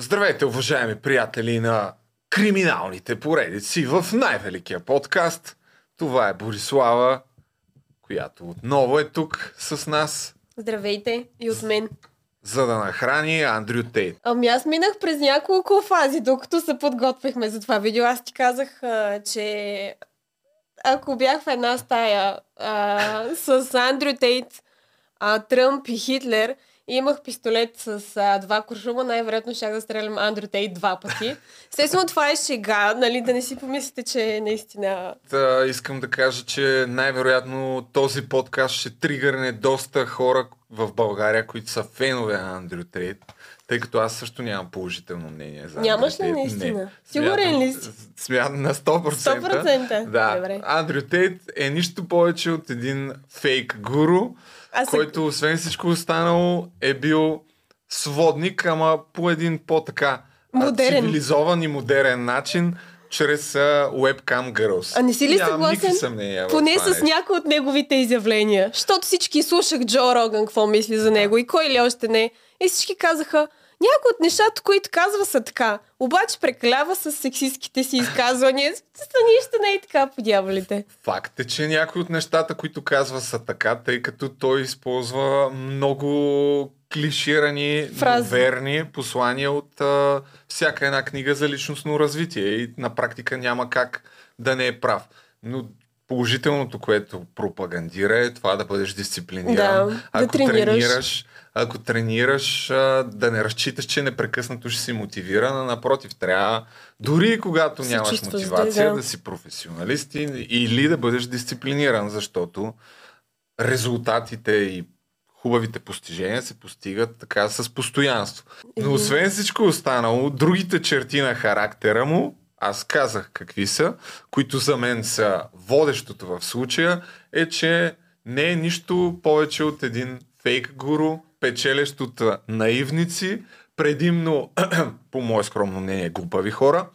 Здравейте, уважаеми приятели на криминалните поредици в най-великия подкаст. Това е Борислава, която отново е тук с нас. Здравейте и от мен. За да нахрани Андрю Тейт. Ами аз минах през няколко фази, докато се подготвихме за това видео. Аз ти казах, че ако бях в една стая с Андрю Тейт, Тръмп и Хитлер, и имах пистолет с два куршума, най-вероятно щях да стрелям Андрю Тейт два пъти. Естествено, това е шега, нали, да не си помислите, че наистина... Та, искам да кажа, че най-вероятно този подкаст ще тригърне доста хора в България, които са фенове на Андрю Тейт, тъй като аз също нямам положително мнение за Андрю Тейт. Нямаш ли наистина? Сигурен ли си? Смятам на 100%. 100%? Да. Добре. Андрю Тейт е нищо повече от един фейк гуру, който освен всичко останало е бил сводник, ама по един по-така цивилизован и модерен начин, чрез webcam girls. А не си ли съгласен? Поне с някои от неговите изявления. Защото всички слушах Джо Роган какво мисли за него и кой ли още не. И всички казаха, някои от нещата, които казва, са така. Обаче прекалява с сексистските си изказвания. Нищо не е така, подявалите. Факт е, че някои от нещата, които казва, са така, тъй като той използва много клиширани, верни послания от всяка една книга за личностно развитие и на практика няма как да не е прав. Но положителното, което пропагандира, е това да бъдеш дисциплиниран. Да, ако да тренираш. Ако тренираш, да не разчиташ, че непрекъснато ще си мотивиран, напротив, трябва дори когато нямаш мотивация да си професионалист или да бъдеш дисциплиниран, защото резултатите и хубавите постижения се постигат така с постоянство. Но освен всичко останало, другите черти на характера му, аз казах какви са, които за мен са водещото в случая, е, че не е нищо повече от един фейк гуру, печелещ от наивници, предимно, по мое скромно мнение, глупави хора,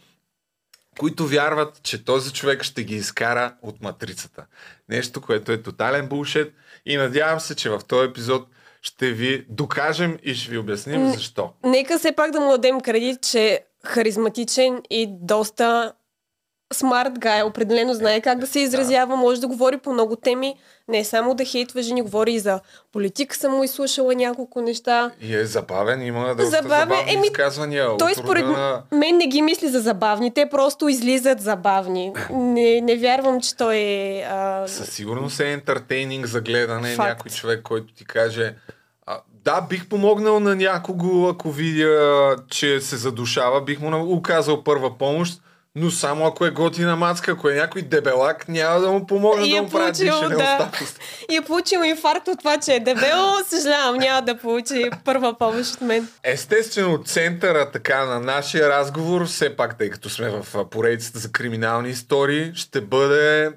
които вярват, че този човек ще ги изкара от матрицата. Нещо, което е тотален булшет, и надявам се, че в този епизод ще ви докажем и ще ви обясним защо. Нека все пак да му дадем кредит, че е харизматичен и доста смарт гай, определено знае как да се изразява, може да говори по много теми, не само да хейтва жени, говори и за политика, съм му изслушала няколко неща. И е забавен, има доста забавни изказвания. Той според мен не ги мисли за забавни, те просто излизат забавни. Не вярвам, че той е... Със сигурност е ентертейнинг за гледане, някой човек, който ти каже... Да, бих помогнал на някого, ако видя, че се задушава, бих му оказал първа помощ, но само ако е готина мацка, ако е някой дебелак, няма да му помогна да му прави дишане остатъст. И е получил инфаркт от това, че е дебел, съжалявам, няма да получи първа помощ от мен. Естествено, центъра така на нашия разговор, все пак, тъй като сме в поредицата за криминални истории, ще бъде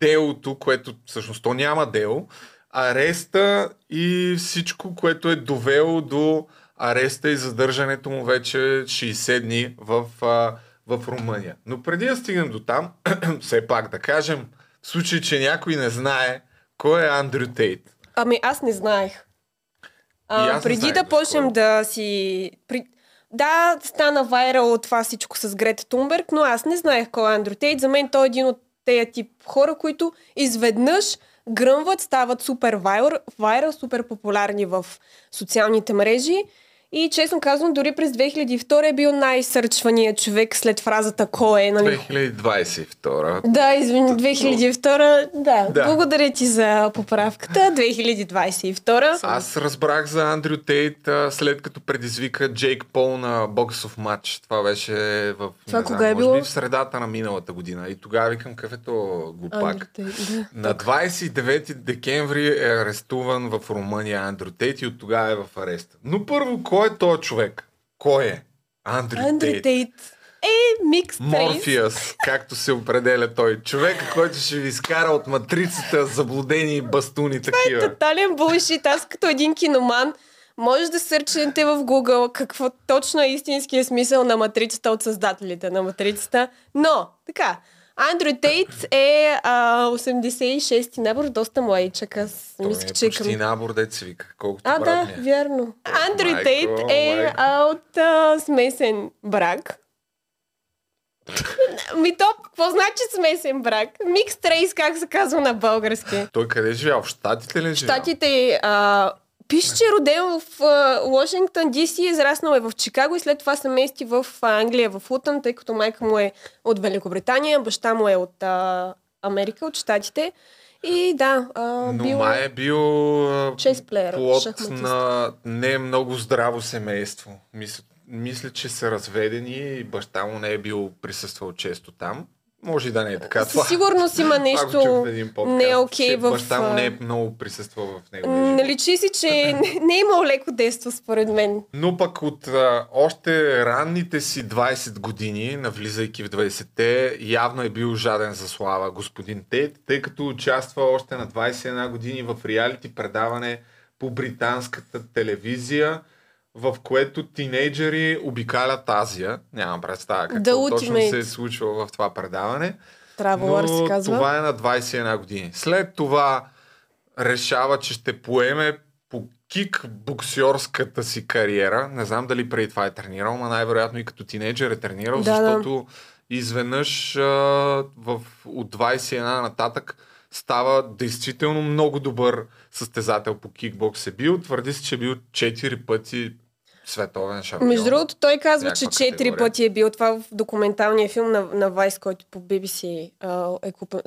делото, което всъщност то няма дело, ареста и всичко, което е довело до ареста и задържането му вече 60 дни в Румъния. Но преди да стигнем до там, все пак да кажем, в случай, че някой не знае, кой е Андрю Тейт. Ами аз не знаех. Преди да почнем да си... Да, стана вайрал от това всичко с Грета Тунберг, но аз не знаех кой е Андрю Тейт. За мен той е един от тези тип хора, които изведнъж гръмват, стават супер вайрал, супер популярни в социалните мрежи. И честно казвам, дори през 2002 е бил най-сърчваният човек след фразата кой е, нали? 2022. Да, извини, 2002. Да. Благодаря ти за поправката. 2022. Аз разбрах за Андрю Тейт след като предизвика Джейк Пол на боксов матч. Това беше в, това кога е било? В средата на миналата година. И тогава викам кафето глупак. На 29 декември е арестуван в Румъния Андрю Тейт и от тогава е в ареста. Но първо, кой е този човек? Кой е? Андрю Тейт. Е, микс трейс. Морфиус, както се определя той. Човека, който ще ви изкара от матрицата, заблудени бастуни такива. Това е тотален булшит. Аз като един киноман може да сърчнете в Google какво точно е истинския смисъл на матрицата от създателите на матрицата. Но, така, Андрю Тейт е 86-ти набор, доста младичък. Аз мисля, че е към... Почти набор, деца вика, колкото брак ми е. Да, вярно. Андрю Тейт е от смесен брак. Ми то, какво значи смесен брак? Микс трейс, как се казва на български. Той къде живял? В Штатите ли живял? В Штатите... Пише, че е роден в Уошингтон, Д.С., израснал е в Чикаго и след това се мести в Англия, в Лутън, тъй като майка му е от Великобритания, баща му е от Америка, от Штатите. И да, но май е бил плод на не много здраво семейство. Мисля, че са разведени и баща му не е бил присъствал често там. Може и да не е така. Със сигурност има нещо не е окей в... Баща му не е много присъствал в него. Наличи си, че не е имал леко детство, според мен. Но пък от още ранните си 20 години, навлизайки в 20-те, явно е бил жаден за слава господин Тейт, тъй като участва още на 21 години в реалити предаване по британската телевизия, в което тинейджери обикалят Азия. Нямам представа какво точно се е случило в това предаване. Traveler се казва. Това е на 21 години. След това решава, че ще поеме по кикбоксерската си кариера. Не знам дали преди това е тренирал, но най-вероятно и като тинейджер е тренирал, да, защото изведнъж от 21 нататък става действително много добър състезател по кикбокс е бил. Твърди се, че е бил 4 пъти световен шампион. Между другото, той казва, че 4 пъти е бил. Това в документалния филм на Vice, който по BBC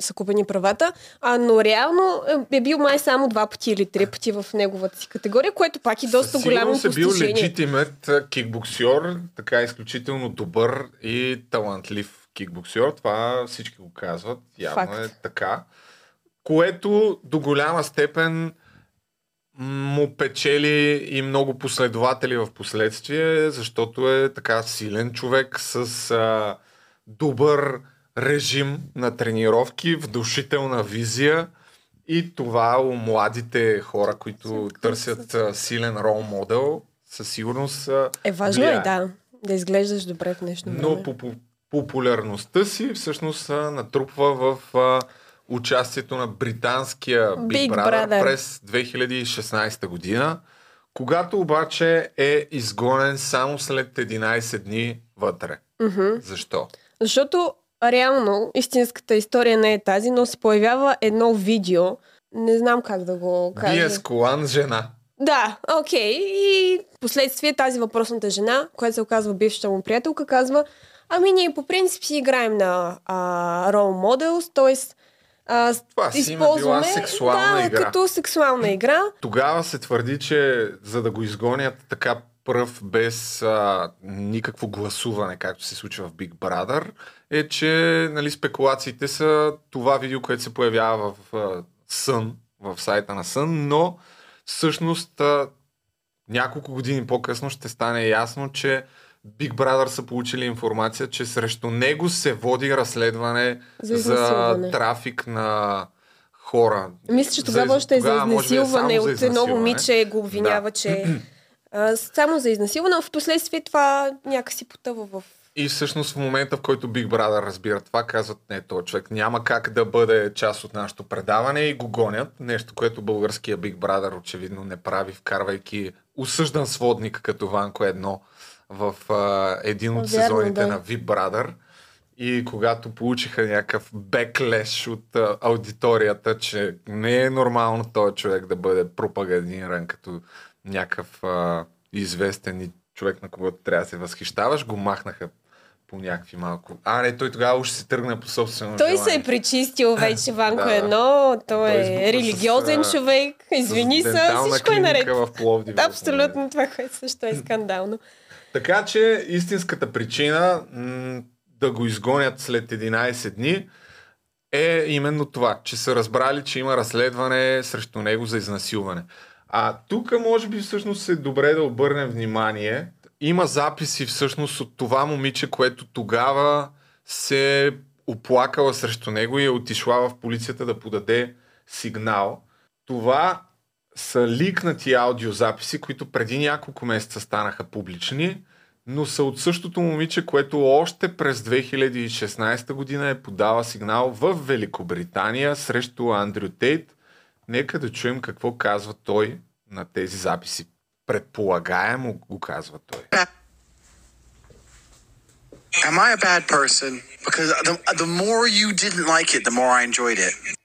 са купени правата. Но реално е бил май само 2 пъти или 3 пъти в неговата си категория, което пак е доста голямо постижение. Със сигурност е бил легитимет кикбоксер, така изключително добър и талантлив кикбоксер. Това всички го казват. Явно факт е така. Което до голяма степен му печели и много последователи в последствие, защото е така силен човек с добър режим на тренировки, вдушителна визия и това у младите хора, които търсят силен рол модел, със сигурност важно влияе. Да изглеждаш добре в днешно време. Но по популярността си всъщност натрупва в... участието на британския Big Brother през 2016 година, когато обаче е изгонен само след 11 дни вътре. Mm-hmm. Защо? Защото реално истинската история не е тази, но се появява едно видео, не знам как да го кажа. Бие с колан жена. Да, окей. И последствие тази въпросната жена, която се оказва бившата му приятелка, казва: ами ние по принцип си играем на role models, т.е. това си има била сексуална игра. Като сексуална игра. Тогава се твърди, че за да го изгонят така пръв без никакво гласуване, както се случва в Big Brother, е, че спекулациите са това видео, което се появява в Сън, в сайта на Сън, но всъщност няколко години по-късно ще стане ясно, че Big Brother са получили информация, че срещу него се води разследване за трафик на хора. Мисля, че тогава още за изнасилване. От едно момиче го обвинява, че само за изнасилване, а впоследствие това някакси потъва в... И всъщност в момента, в който Big Brother разбира това, казват: не, този човек няма как да бъде част от нашото предаване, и го гонят. Нещо, което българския Big Brother очевидно не прави, вкарвайки осъждан сводник като Ванко Едно в един от сезоните на Big Brother. И когато получиха някакъв беклеш от аудиторията, че не е нормално този човек да бъде пропагандиран като някакъв известен и човек, на когото трябва да се възхищаваш, го махнаха по някакви малко... не, той тогава уж се тръгна по собствено желание. Той се е причистил вече, Ванко Едно. Той е религиозен човек. Извини се, всичко е наред. Абсолютно, това също е скандално. Така че истинската причина да го изгонят след 11 дни е именно това, че са разбрали, че има разследване срещу него за изнасилване. А тук може би всъщност е добре да обърнем внимание. Има записи всъщност от това момиче, което тогава се оплакала срещу него и е отишла в полицията да подаде сигнал. Това са ликнати аудиозаписи, които преди няколко месеца станаха публични, но са от същото момиче, което още през 2016 година е подала сигнал в Великобритания срещу Андрю Тейт. Нека да чуем какво казва той на тези записи. Предполагаемо го казва той. Am I a bad person? Because the more you didn't like it, the more I enjoyed it.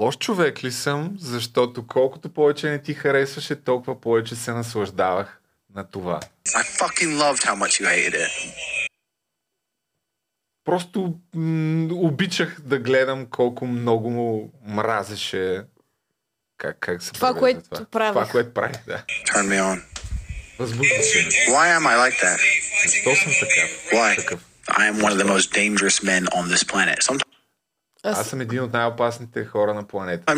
Лош човек ли съм, защото колкото повече не ти харесваше, толкова повече се наслаждавах на това. I fucking loved how much you hated it. Просто обичах да гледам колко много му мразеше. Как се това, което правих. Това, което правих, да. Turn me on. Възбудваше. Why am I like that? Защо съм такъв? Why? Такъв. I am one of the most dangerous men on this planet. Аз съм един от най-опасните хора на планета.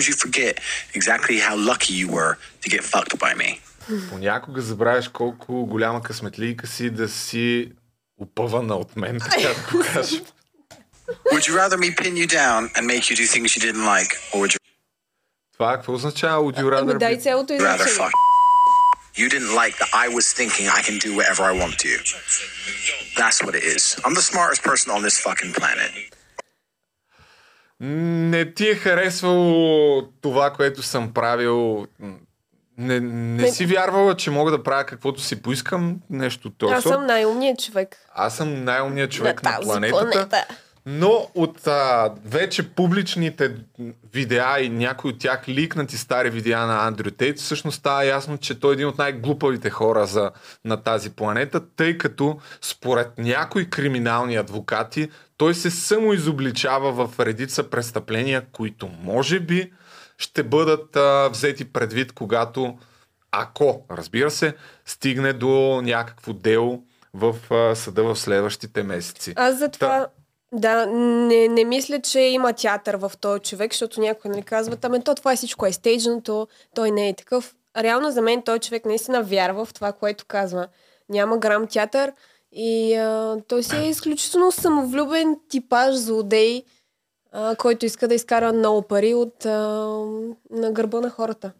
Понякога забравяш колко голяма късметлийка си да си опъвана от мен, така да го кажа. Това какво означава? Would you rather me... You didn't like that I was thinking I can do whatever I want to. That's what it is. I'm the smartest person on this fucking planet. Не ти е харесвало това, което съм правил. Не си вярвала, че мога да правя каквото си поискам, нещо точно. Аз съм най-умният човек. Аз съм най-умният човек на планетата. Но от вече публичните видеа и някои от тях ликнати стари видеа на Андрю Тейт, всъщност става ясно, че той е един от най-глупавите хора на тази планета, тъй като според някои криминални адвокати той се самоизобличава в редица престъпления, които може би ще бъдат взети предвид, когато, ако, разбира се, стигне до някакво дело в съда в следващите месеци. Аз затова... Да, не мисля, че има театър в този човек, защото някой нали казват, ами то това е всичко е стейджното, той не е такъв. Реално за мен този човек наистина вярва в това, което казва. Няма грам театър и той си е изключително самовлюбен типаж злодей, който иска да изкара много пари от на гърба на хората.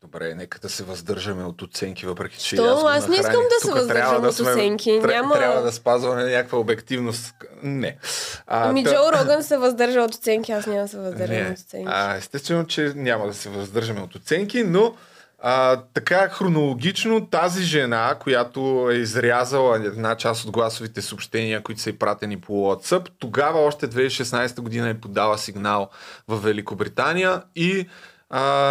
Добре, нека да се въздържаме от оценки, въпреки че аз не искам да се въздържам от оценки. Трябва да спазваме някаква обективност. Не. Джо Роган се въздържа от оценки, аз няма да се въздържам от оценки. Естествено, че няма да се въздържаме от оценки, но така хронологично тази жена, която е изрязала една част от гласовите съобщения, които са и пратени по WhatsApp, тогава още 2016 година е подала сигнал в Великобритания и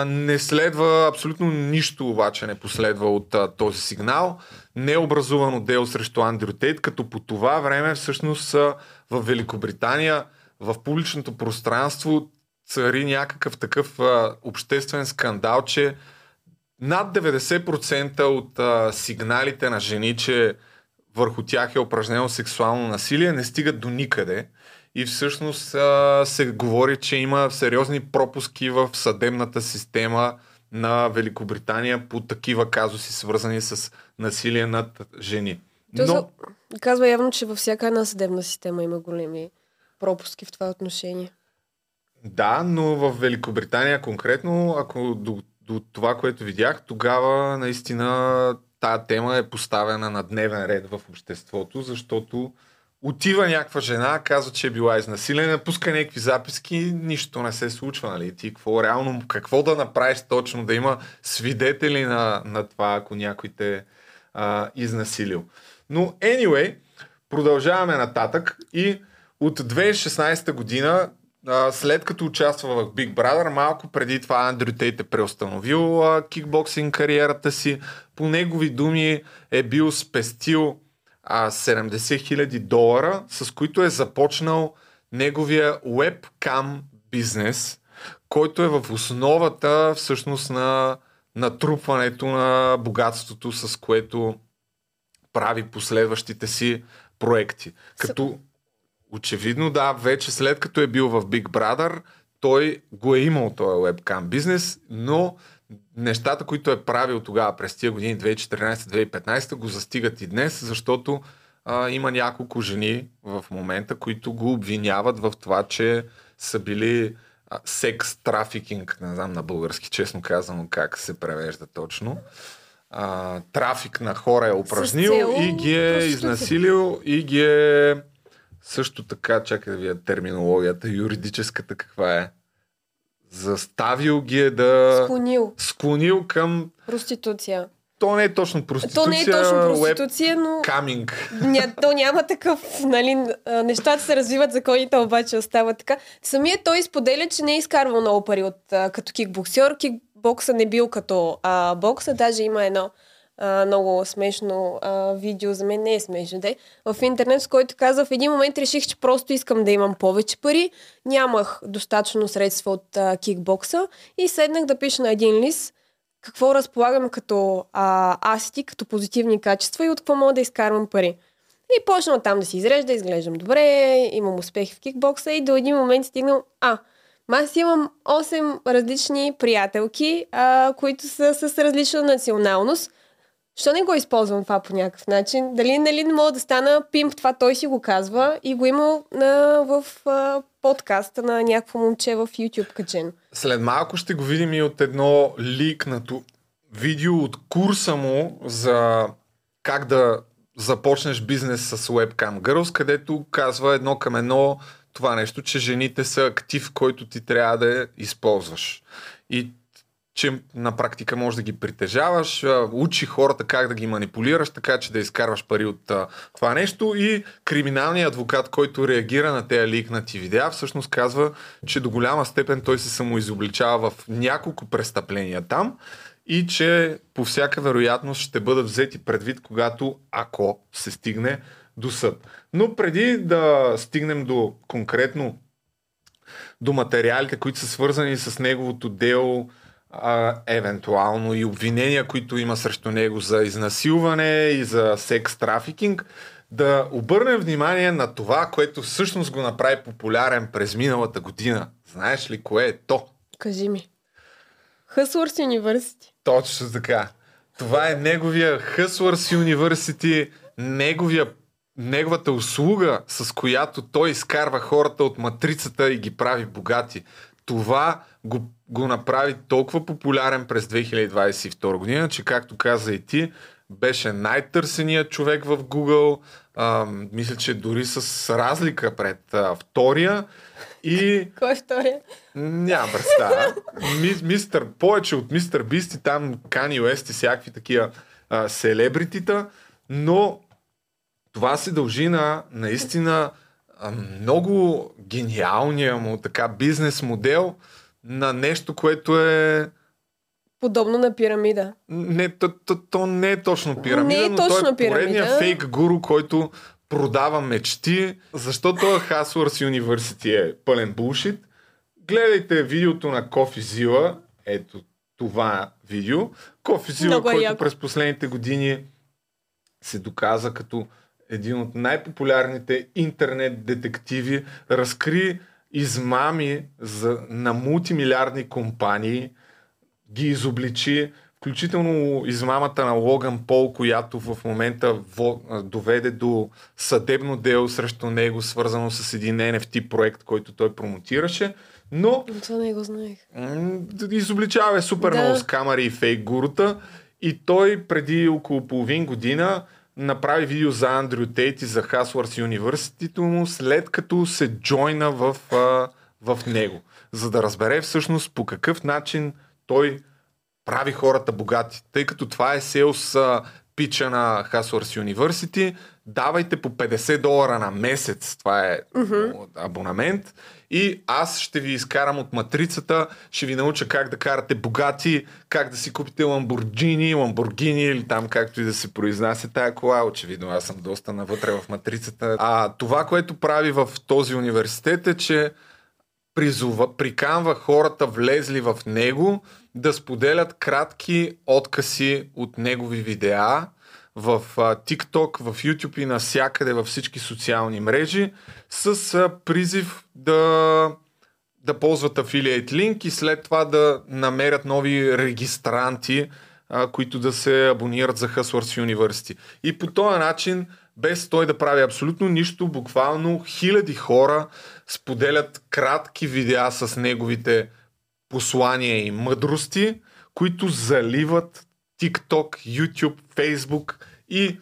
не следва абсолютно нищо, обаче не последва от този сигнал. Не е образувано дело срещу Андрю Тейт, като по това време всъщност в Великобритания в публичното пространство цари някакъв такъв обществен скандал, че над 90% от сигналите на жени, че върху тях е упражнено сексуално насилие, не стигат до никъде. И всъщност се говори, че има сериозни пропуски в съдебната система на Великобритания по такива казуси, свързани с насилие над жени. Но... Казва явно, че във всяка една съдебна система има големи пропуски в това отношение. Да, но в Великобритания конкретно, ако до това, което видях, тогава наистина тая тема е поставена на дневен ред в обществото, защото отива някаква жена, казва, че е била изнасилена, пуска някакви записки, нищо не се случва, нали? Ти какво реално, какво да направиш точно, да има свидетели на това, ако някой те изнасилил. Но anyway, продължаваме нататък и от 2016 година, след като участва в Big Brother, малко преди това Андрю Тейт е преустановил кикбоксинг кариерата си, по негови думи е бил спестил $70,000, с които е започнал неговия webcam бизнес, който е в основата всъщност на натрупването на богатството, с което прави последващите си проекти. Като очевидно, да, вече след като е бил в Big Brother, той го е имал този webcam бизнес, но нещата, които е правил тогава през тия години 2014-2015 го застигат и днес, защото има няколко жени в момента, които го обвиняват в това, че са били секс трафикинг, не знам на български честно казано как се превежда точно, трафик на хора е упражнил и ги е изнасилил и ги е също така, чакай да видя терминологията, юридическата каква е. Заставил ги е да... Склонил към... Проституция. То не е точно проституция. Но... каминг. То няма такъв, нали, нещата се развиват, законите обаче остават така. Самият той споделя, че не е изкарвал много пари от, като кикбоксер. Кикбокса не бил като бокса. Даже има едно много смешно видео, за мен не е смешно, да, в интернет, с който каза: в един момент реших, че просто искам да имам повече пари. Нямах достатъчно средства от кикбокса и седнах да пиша на един лист какво разполагам като асети, като позитивни качества и от какво мога да изкарвам пари. И почнал там да се изрежда, изглеждам добре, имам успехи в кикбокса и до един момент стигнал, аз имам 8 различни приятелки, които са с различна националност. Що не го използвам това по някакъв начин? Дали, нали, не мога да стана пимп? Това той си го казва и го има в подкаста на някакво момче в YouTube качен. След малко ще го видим и от едно ликнато видео от курса му за как да започнеш бизнес с Webcam Girls, където казва едно към едно това нещо, че жените са актив, който ти трябва да използваш. И че на практика можеш да ги притежаваш, учи хората как да ги манипулираш, така че да изкарваш пари от това нещо. И криминалният адвокат, който реагира на тези ликнати видеа, всъщност казва, че до голяма степен той се самоизобличава в няколко престъпления там и че по всяка вероятност ще бъдат взети предвид, когато, ако се стигне до съд. Но преди да стигнем до конкретно до материалите, които са свързани с неговото дело, евентуално и обвинения, които има срещу него за изнасилване и за секс трафикинг, да обърнем внимание на това, което всъщност го направи популярен през миналата година. Знаеш ли кое е то? Кажи ми. Hustler's University. Точно така. Това е неговия Hustler's University, неговата услуга, с която той изкарва хората от матрицата и ги прави богати. Това го направи толкова популярен през 2022 година, че, както каза и ти, беше най-търсеният човек в Google. Мисля, че дори с разлика пред втория. И... Кой е втория? Няма представа. Повече от Мистер Бист и там Кани Уест и всякакви такива селебритита, но това се дължи на наистина много гениалния му така бизнес модел на нещо, което е... подобно на пирамида. То не е точно пирамида, не е точно, но той е поредния фейк гуру, който продава мечти, защото Hustler's University е пълен булшит. Гледайте видеото на Coffeezilla, ето това видео. Coffeezilla, който през последните години се доказа като един от най-популярните интернет детективи, разкри измами на мултимилиардни компании, ги изобличи, включително измамата на Логан Пол, която в момента доведе до съдебно дело срещу него, свързано с един NFT проект, който той промотираше. Но това не го знаех. Изобличава супер много скамари и фейк гурута и той преди около половин година направи видео за Андрю Тейт и за Hustler's University му, след като се джойна в него. За да разбере всъщност по какъв начин той прави хората богати. Тъй като това е селс пича на Hustler's University, давайте по $50 на месец, това е абонамент, и аз ще ви изкарам от матрицата, ще ви науча как да карате богати, как да си купите Lamborghini или там както и да се произнася тая кола. Очевидно, аз съм доста навътре в матрицата. Това, което прави в този университет, е, че приканва хората, влезли в него, да споделят кратки откъси от негови видеа в TikTok, в YouTube и навсякъде във всички социални мрежи с призив да ползват афилиейт линк и след това да намерят нови регистранти, които да се абонират за Hustler's University. И по този начин, без той да прави абсолютно нищо, буквално хиляди хора споделят кратки видеа с неговите послания и мъдрости, които заливат TikTok, YouTube, Facebook и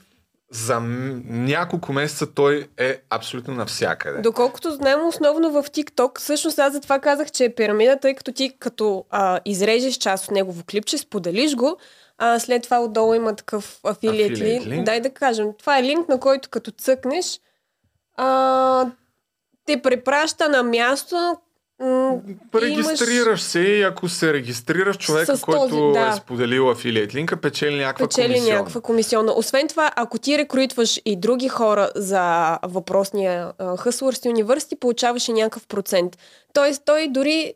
за няколко месеца той е абсолютно навсякъде. Доколкото знаем, основно в TikTok, всъщност аз затова казах, че е пирамида, тъй като ти като изрежеш част от негово клипче, споделиш го, а след това отдолу има такъв афилиет линк. Дай да кажем, това е линк, на който като цъкнеш, те препраща на място. Регистрираш се и ако се регистрираш, човека, който е споделил афилиет линка, печели някаква комисиона. Освен това, ако ти рекрутваш и други хора за въпросния Hustler's University, получаваш и някакъв процент. Тоест, той дори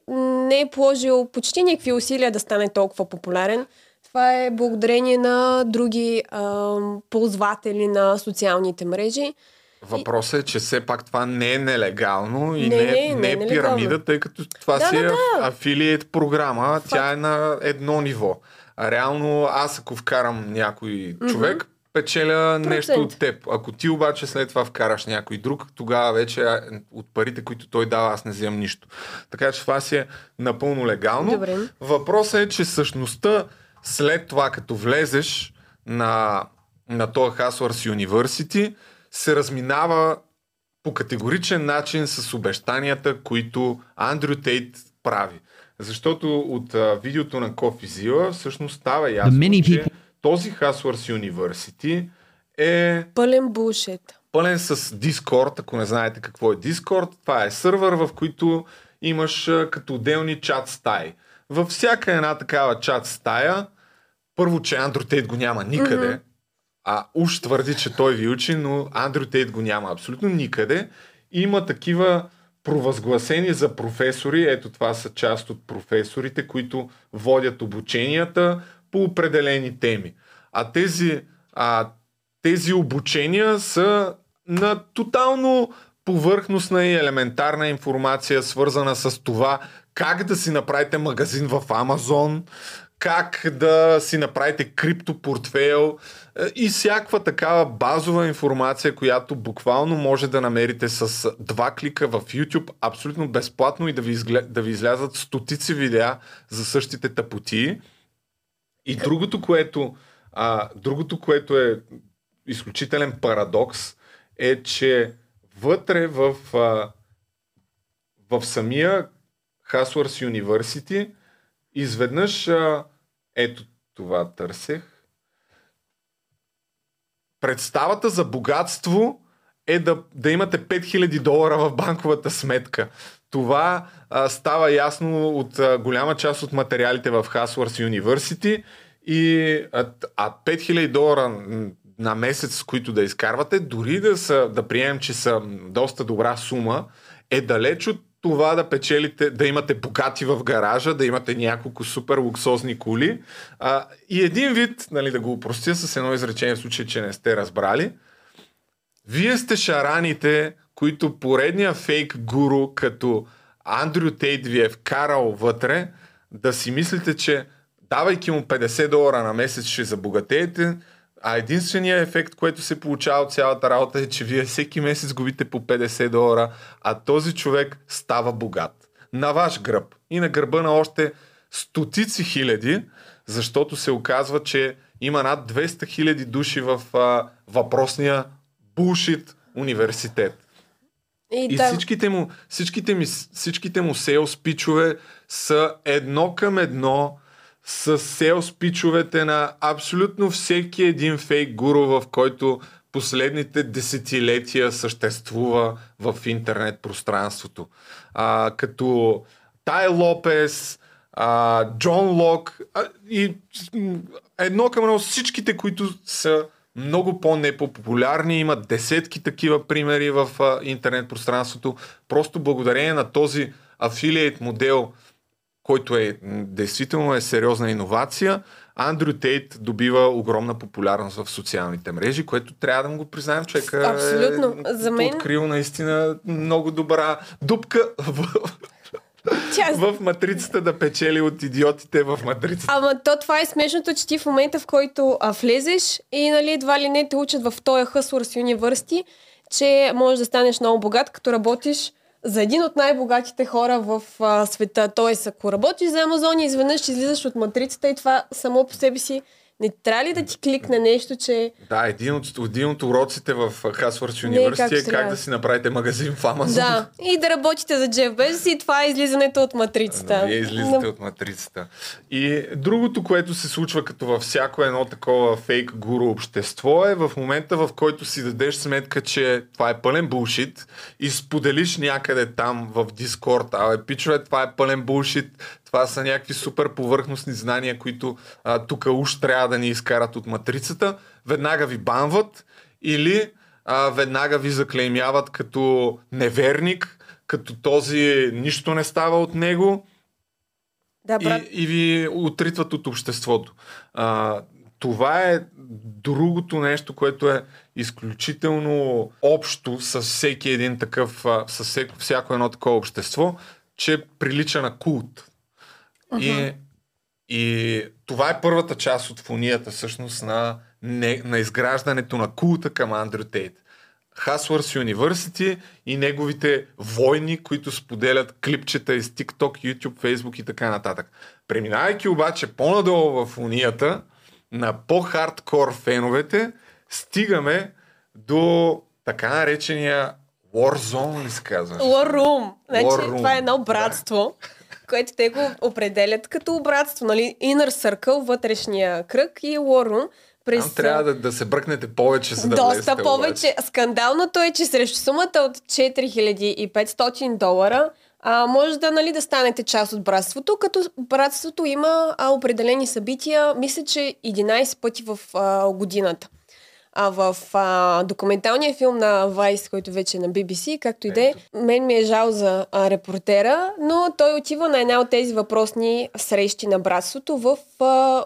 не е положил почти никакви усилия да стане толкова популярен. Това е благодарение на други ползватели на социалните мрежи. Въпросът е, че все пак това не е нелегално и не е пирамида, тъй като това афилиет програма, тя е на едно ниво. А реално аз ако вкарам някой човек, печеля нещо от теб. Ако ти обаче след това вкараш някой друг, тогава вече от парите, които той дава, аз не вземам нищо. Така че това си е напълно легално. Добре. Въпросът е, че същността след това, като влезеш на този Hustler's University, се разминава по категоричен начин с обещанията, които Андрю Тейт прави. Защото от видеото на Coffeezilla всъщност става ясно, че този Hustler's University е пълен булшит. Пълен с Discord, ако не знаете какво е Discord. Това е сървър, в който имаш като отделни чат стаи. Във всяка една такава чат стая, първо, че Андрю Тейт го няма никъде, уж твърди, че той ви учи, но Андрю Тейт го няма абсолютно никъде. Има такива провъзгласени за професори, ето това са част от професорите, които водят обученията по определени теми. А тези обучения са на тотално повърхностна и елементарна информация, свързана с това как да си направите магазин в Амазон, как да си направите криптопортфейл и всякаква такава базова информация, която буквално може да намерите с 2 клика в YouTube абсолютно безплатно и да ви излязат стотици видеа за същите тъпоти. И другото, което е изключителен парадокс, е, че вътре в самия Hustler's University изведнъж, ето това търсех, представата за богатство е да имате $5000 в банковата сметка. Това става ясно от голяма част от материалите в Hustler's University и $5000 на месец, които да изкарвате, дори да приемем, че са доста добра сума, е далеч от това да печелите, да имате богати в гаража, да имате няколко супер луксозни коли. И един вид, да го упростя с едно изречение в случай, че не сте разбрали, вие сте шараните, които поредния фейк гуру като Андрю Тейт ви е вкарал вътре, да си мислите, че давайки му $50 на месец ще забогатеете, а единственият ефект, който се получава от цялата работа е, че вие всеки месец губите по $50, а този човек става богат. На ваш гръб и на гърба на още стотици хиляди, защото се оказва, че има над 200 хиляди души в въпросния булшит университет. И всичките му сейлс пичове са едно към едно с сейлс пичовете на абсолютно всеки един фейк гуру, в който последните десетилетия съществува в интернет пространството. Като Тай Лопес, Джон Лок и едно към едно всичките, които са много по-непопулярни, имат десетки такива примери в интернет пространството. Просто благодарение на този афилиейт модел, който е действително сериозна иновация, Андрю Тейт добива огромна популярност в социалните мрежи, което трябва да му го признаем, човека абсолютно. За мен открил наистина много добра дупка в матрицата да печели от идиотите в матрицата. Ама то това е смешното, че ти в момента, в който влезеш и едва ли не те учат в този Hustler's University, че можеш да станеш много богат, като работиш за един от най-богатите хора в света. Тоест, ако работиш за Амазон и изведнъж излизаш от матрицата, и това само по себе си Не трябва ли да ти кликне нещо, че... Да, един от уроците в Hustler's University е как да си направите магазин в Амазон. Да, и да работите за Джеф Безос и това е излизането от матрицата. Да, вие излизате от матрицата. И другото, което се случва като във всяко едно такова фейк гуру общество е в момента, в който си дадеш сметка, че това е пълен булшит и споделиш някъде там в Discord, абе, пичове, това е пълен булшит, това са някакви супер повърхностни знания, които тук уж трябва да ни изкарат от матрицата, веднага ви банват или веднага ви заклеймяват като неверник, като този нищо не става от него, да, брат. И ви отритват от обществото. Това е другото нещо, което е изключително общо с всеки един такъв, с всяко едно такова общество, че прилича на култ. Uh-huh. И това е първата част от фунията всъщност на изграждането на култа към Андрю Тейт. Hustler's University и неговите войни, които споделят клипчета из TikTok, YouTube, Facebook и така нататък. Преминавайки обаче по-надолу в унията, на по-хардкор феновете, стигаме до така наречения War Zone, ли се казваш? War Room. Значи, това е едно братство, да, което те го определят като братство. Нали? Inner Circle, вътрешния кръг и War Room. Там трябва да се бръкнете повече, за да влезете. Доста повече. Обаче. Скандалното е, че срещу сумата от $4500 може да, нали, да станете част от братството, като братството има определени събития, мисля, че 11 пъти в годината. В документалния филм на Vice, който вече е на BBC, както и да е, мен ми е жал за репортера, но той отива на една от тези въпросни срещи на братството в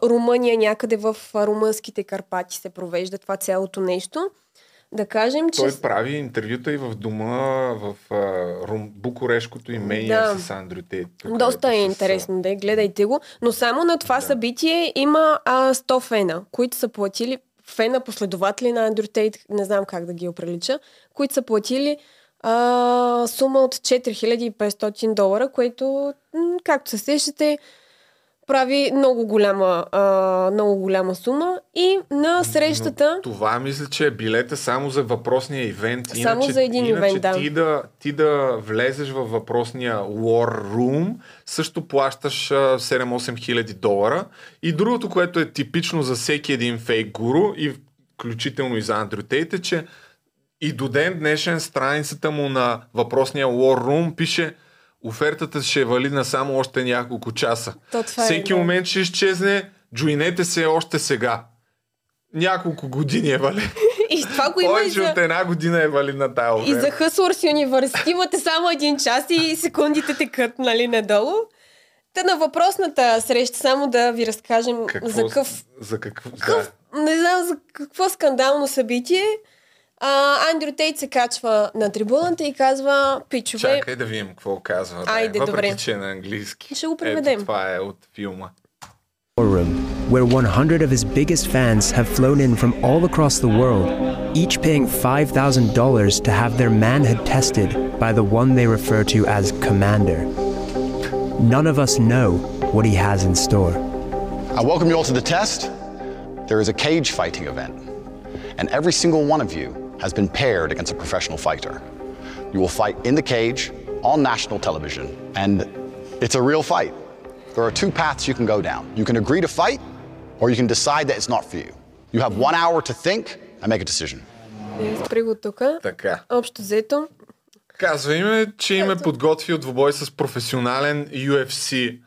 Румъния, някъде в румънските Карпати се провежда това цялото нещо. Да кажем, че... Той прави интервюта и в дома, в Букурешкото имение, да, с Андрю Тейт. Доста е интересно, да, гледайте го. Но само на това събитие има 100 фена, които са платили, фена последователи на Андрю Тейт, не знам как да ги оприлича, които са платили сума от $4500, което, както се сещате, прави много голяма сума и на срещата... Но това мисля, че е билета само за въпросния ивент. Само иначе, за един ивент, да. Ти да влезеш във въпросния War Room, също плащаш $7-8 хиляди. И другото, което е типично за всеки един фейк гуру, и включително и за Андрю Тейт, е, че и до ден днешен страницата му на въпросния War Room пише: офертата ще е валидна само още няколко часа. Всеки момент ще изчезне, джуинете се още сега. Няколко години е валидна. И това го има. Повече от една година е валидна тая оферта. И за Hustler's University имате само един час и секундите текат, нали, надолу. Та на въпросната среща, само да ви разкажем не знам за какво скандално събитие. Андрю Тейт се качва на трибуната и казва: пичове... Чакай да видим какво казва. Айде, добре. Че е на английски. Ще го преведем. Ето, това е от филма. Where 100 of his biggest fans have flown in from all across the world, each paying $5,000 to have their manhood tested by the one they refer to as Commander. None of us know what he has in store. I welcome you all to the test. There is a cage fighting event, and every single one of you has been paired against a professional fighter. You will fight in the cage on national television, and it's a real fight. There are two paths you can go down. You can agree to fight, or you can decide that it's not for you. You have 1 hour to think and make a decision. Така. Общо взето. Казва им, че им е подготвил двубой с професионален UFC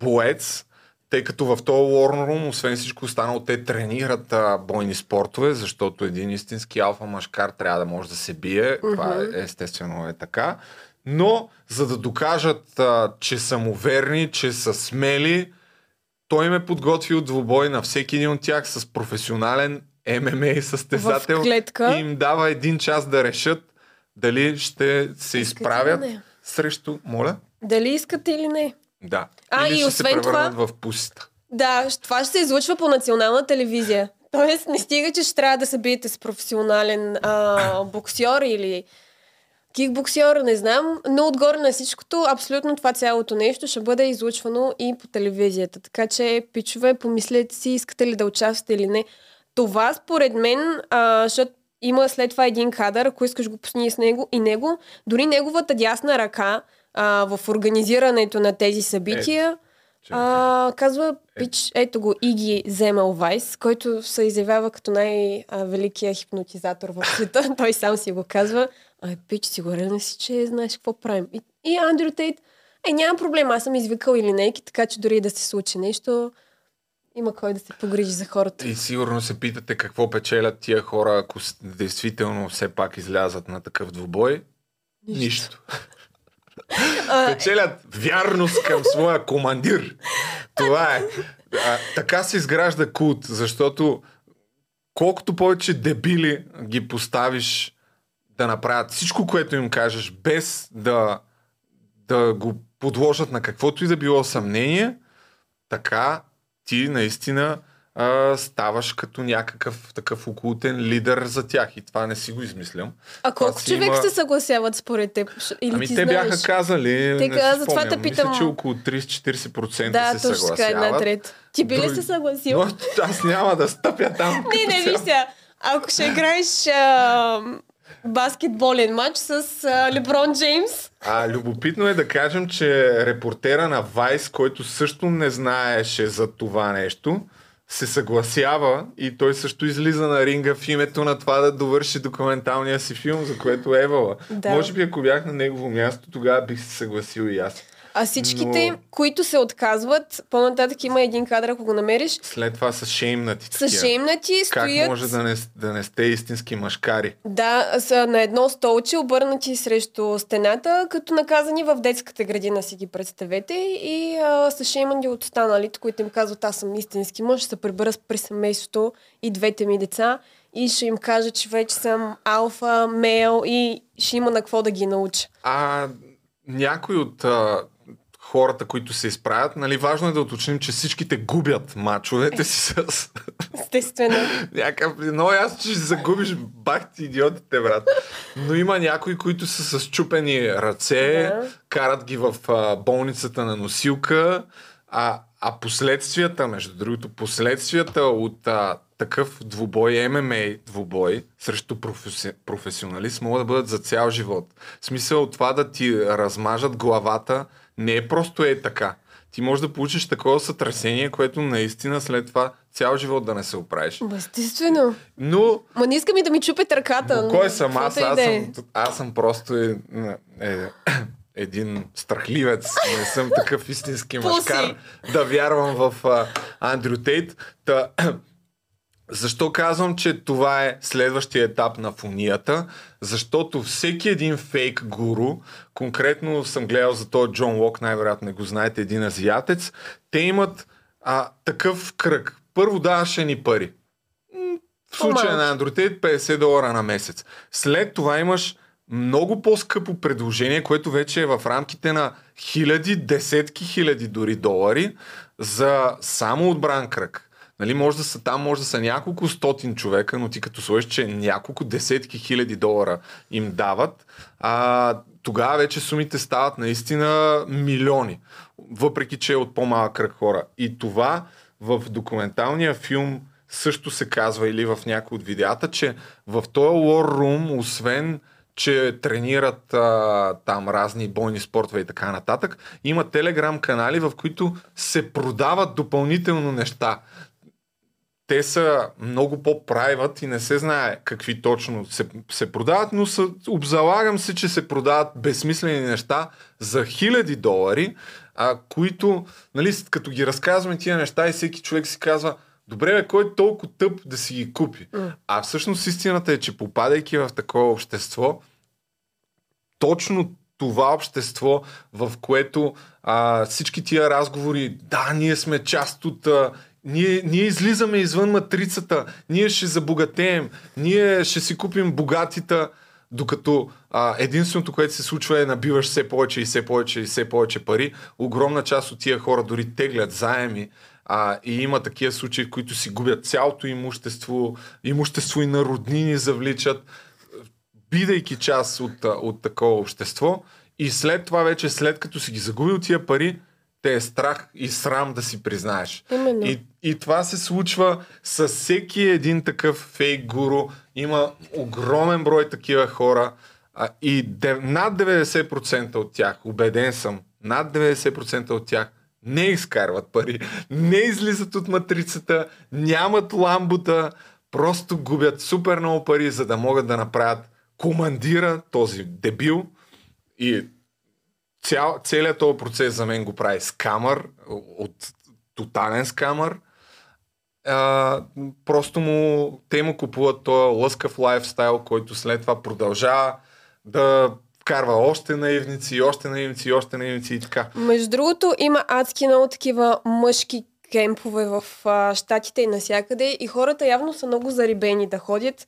боец, тъй като в този War Room, освен всичко останало, те тренират бойни спортове, защото един истински алфа мъжкар трябва да може да се бие. Mm-hmm. Това естествено е така. Но за да докажат, че са му верни, че са смели, той им е подготвил двубой на всеки един от тях с професионален ММА състезател. В клетка. И им дава 1 час да решат дали ще се изправят срещу... Моля? Дали искат или не. Да. Или ще освен се превърнат това, в пустата. Да, това ще се излъчва по национална телевизия. Тоест не стига, че ще трябва да се биете с професионален боксьор или кикбоксер, не знам, но отгоре на всичкото, абсолютно това цялото нещо ще бъде излучвано и по телевизията. Така че, пичове, помислете си, искате ли да участвате или не. Това, според мен, защото има след това един кадър, ако искаш го пусни с него и него, дори неговата дясна ръка в организирането на тези събития, казва, пич, ето го, Иги вземал Вайс, който се изявява като най-великия хипнотизатор в света. Той сам си го казва. Ай, пич, сигурен си, че знаеш какво правим. И Андрю Тейт, няма проблем, аз съм извикал и линейки, така че дори да се случи нещо, има кой да се погрижи за хората. И сигурно се питате какво печелят тия хора, ако действително все пак излязат на такъв двубой. Нищо. Печелят вярност към своя командир. Това е. Така се изгражда култ, защото колкото повече дебили ги поставиш да направят всичко, което им кажеш, без да го подложат на каквото и да било съмнение, така ти наистина ставаш като някакъв такъв окултен лидер за тях. И това не си го измислям. А колко човек се съгласяват според теб? Или ами те бяха казали, те питам... мисля, че около 30-40% да, се съгласяват. Да, ти би ли се съгласил? Но, аз няма да стъпя там. Не мисля. Ако ще играеш... баскетболен матч с Леброн Джеймс. Любопитно е да кажем, че репортера на Vice, който също не знаеше за това нещо, се съгласява и той също излиза на ринга в името на това да довърши документалния си филм, за което евала. Да. Може би ако бях на негово място, тогава бих се съгласил и аз. А всичките, които се отказват, по-нататък има един кадър, ако го намериш. След това са шеймнати. Са шеймнати, стоят... Как може да не сте истински мъжкари? Да, са на едно столче, обърнати срещу стената, като наказани в детската градина, си ги представете. И са шеймани от останалите, които им казват, аз съм истински мъж, ще се прибера при семейството и двете ми деца. И ще им кажа, че вече съм алфа, мейл и ще има на какво да ги науча. Някой от... хората, които се изправят, нали, важно е да уточним, че всичките губят мачовете си с... Естествено. Но аз ще загубиш, бах ти идиотите, брат. Но има някои, които са с чупени ръце, карат ги в болницата на носилка, а последствията, между другото, последствията от такъв двубой, ММА двубой, срещу професионалист, могат да бъдат за цял живот. В смисъл от това да ти размажат главата, не е просто така. Ти можеш да получиш такова сътресение, което наистина след това цял живот да не се оправиш. Естествено. Но... Ма не искам и да ми чупят ръката. Но кой съм аз? Аз съм просто един страхливец. Не съм такъв истински мъжкар. Да вярвам в Андрю Тейт. Защо казвам, че това е следващия етап на фунията? Защото всеки един фейк гуру, конкретно съм гледал за този Джон Лок, най-вероятно не го знаете, един азиатец, те имат такъв кръг. Първо даваше ни пари. В случая на Андрю Тейт $50 на месец. След това имаш много по-скъпо предложение, което вече е в рамките на хиляди, десетки хиляди дори $10,000 за само отбран кръг. Нали, може да са там, може да са няколко стотин човека, но ти като сложиш, че няколко десетки хиляди $10,000 им дават, тогава вече сумите стават наистина милиони, въпреки че е от по-малък кръг хора. И това в документалния филм също се казва или в някои от видеята, че в този War Room, освен че тренират там разни бойни спортове и така нататък, има Telegram канали, в които се продават допълнително неща. Те са много по-private и не се знае какви точно се продават, но обзалагам се, че се продават безсмислени неща за хиляди $1000, които, нали, като ги разказваме тия неща и всеки човек си казва, добре бе, кой е толкова тъп да си ги купи? А всъщност истината е, че попадайки в такова общество, точно това общество, в което всички тия разговори, да, ние сме част от... Ние излизаме извън матрицата, ние ще забогатеем, ние ще си купим богатита, докато единственото, което се случва е набиваш все повече и все повече и все повече пари. Огромна част от тия хора дори теглят заеми и има такива случаи, в които си губят цялото имущество и на роднини завличат. бидайки част от такова общество, и след това вече, след като си ги загубил тия пари, те е страх и срам да си признаеш. И това се случва с всеки един такъв фейк гуру. Има огромен брой такива хора и над 90% от тях, убеден съм, над 90% от тях не изкарват пари, не излизат от матрицата, нямат ламбута, просто губят супер много пари, за да могат да направят командира този дебил. И целият този процес за мен го прави скамър, от тотален скамър. Просто те му купуват този лъскав лайфстайл, който след това продължава да вкарва още наивници, още наивници, още наивници и така. Между другото, има адски много такива мъжки кемпове в щатите и насякъде, и хората явно са много зарибени да ходят.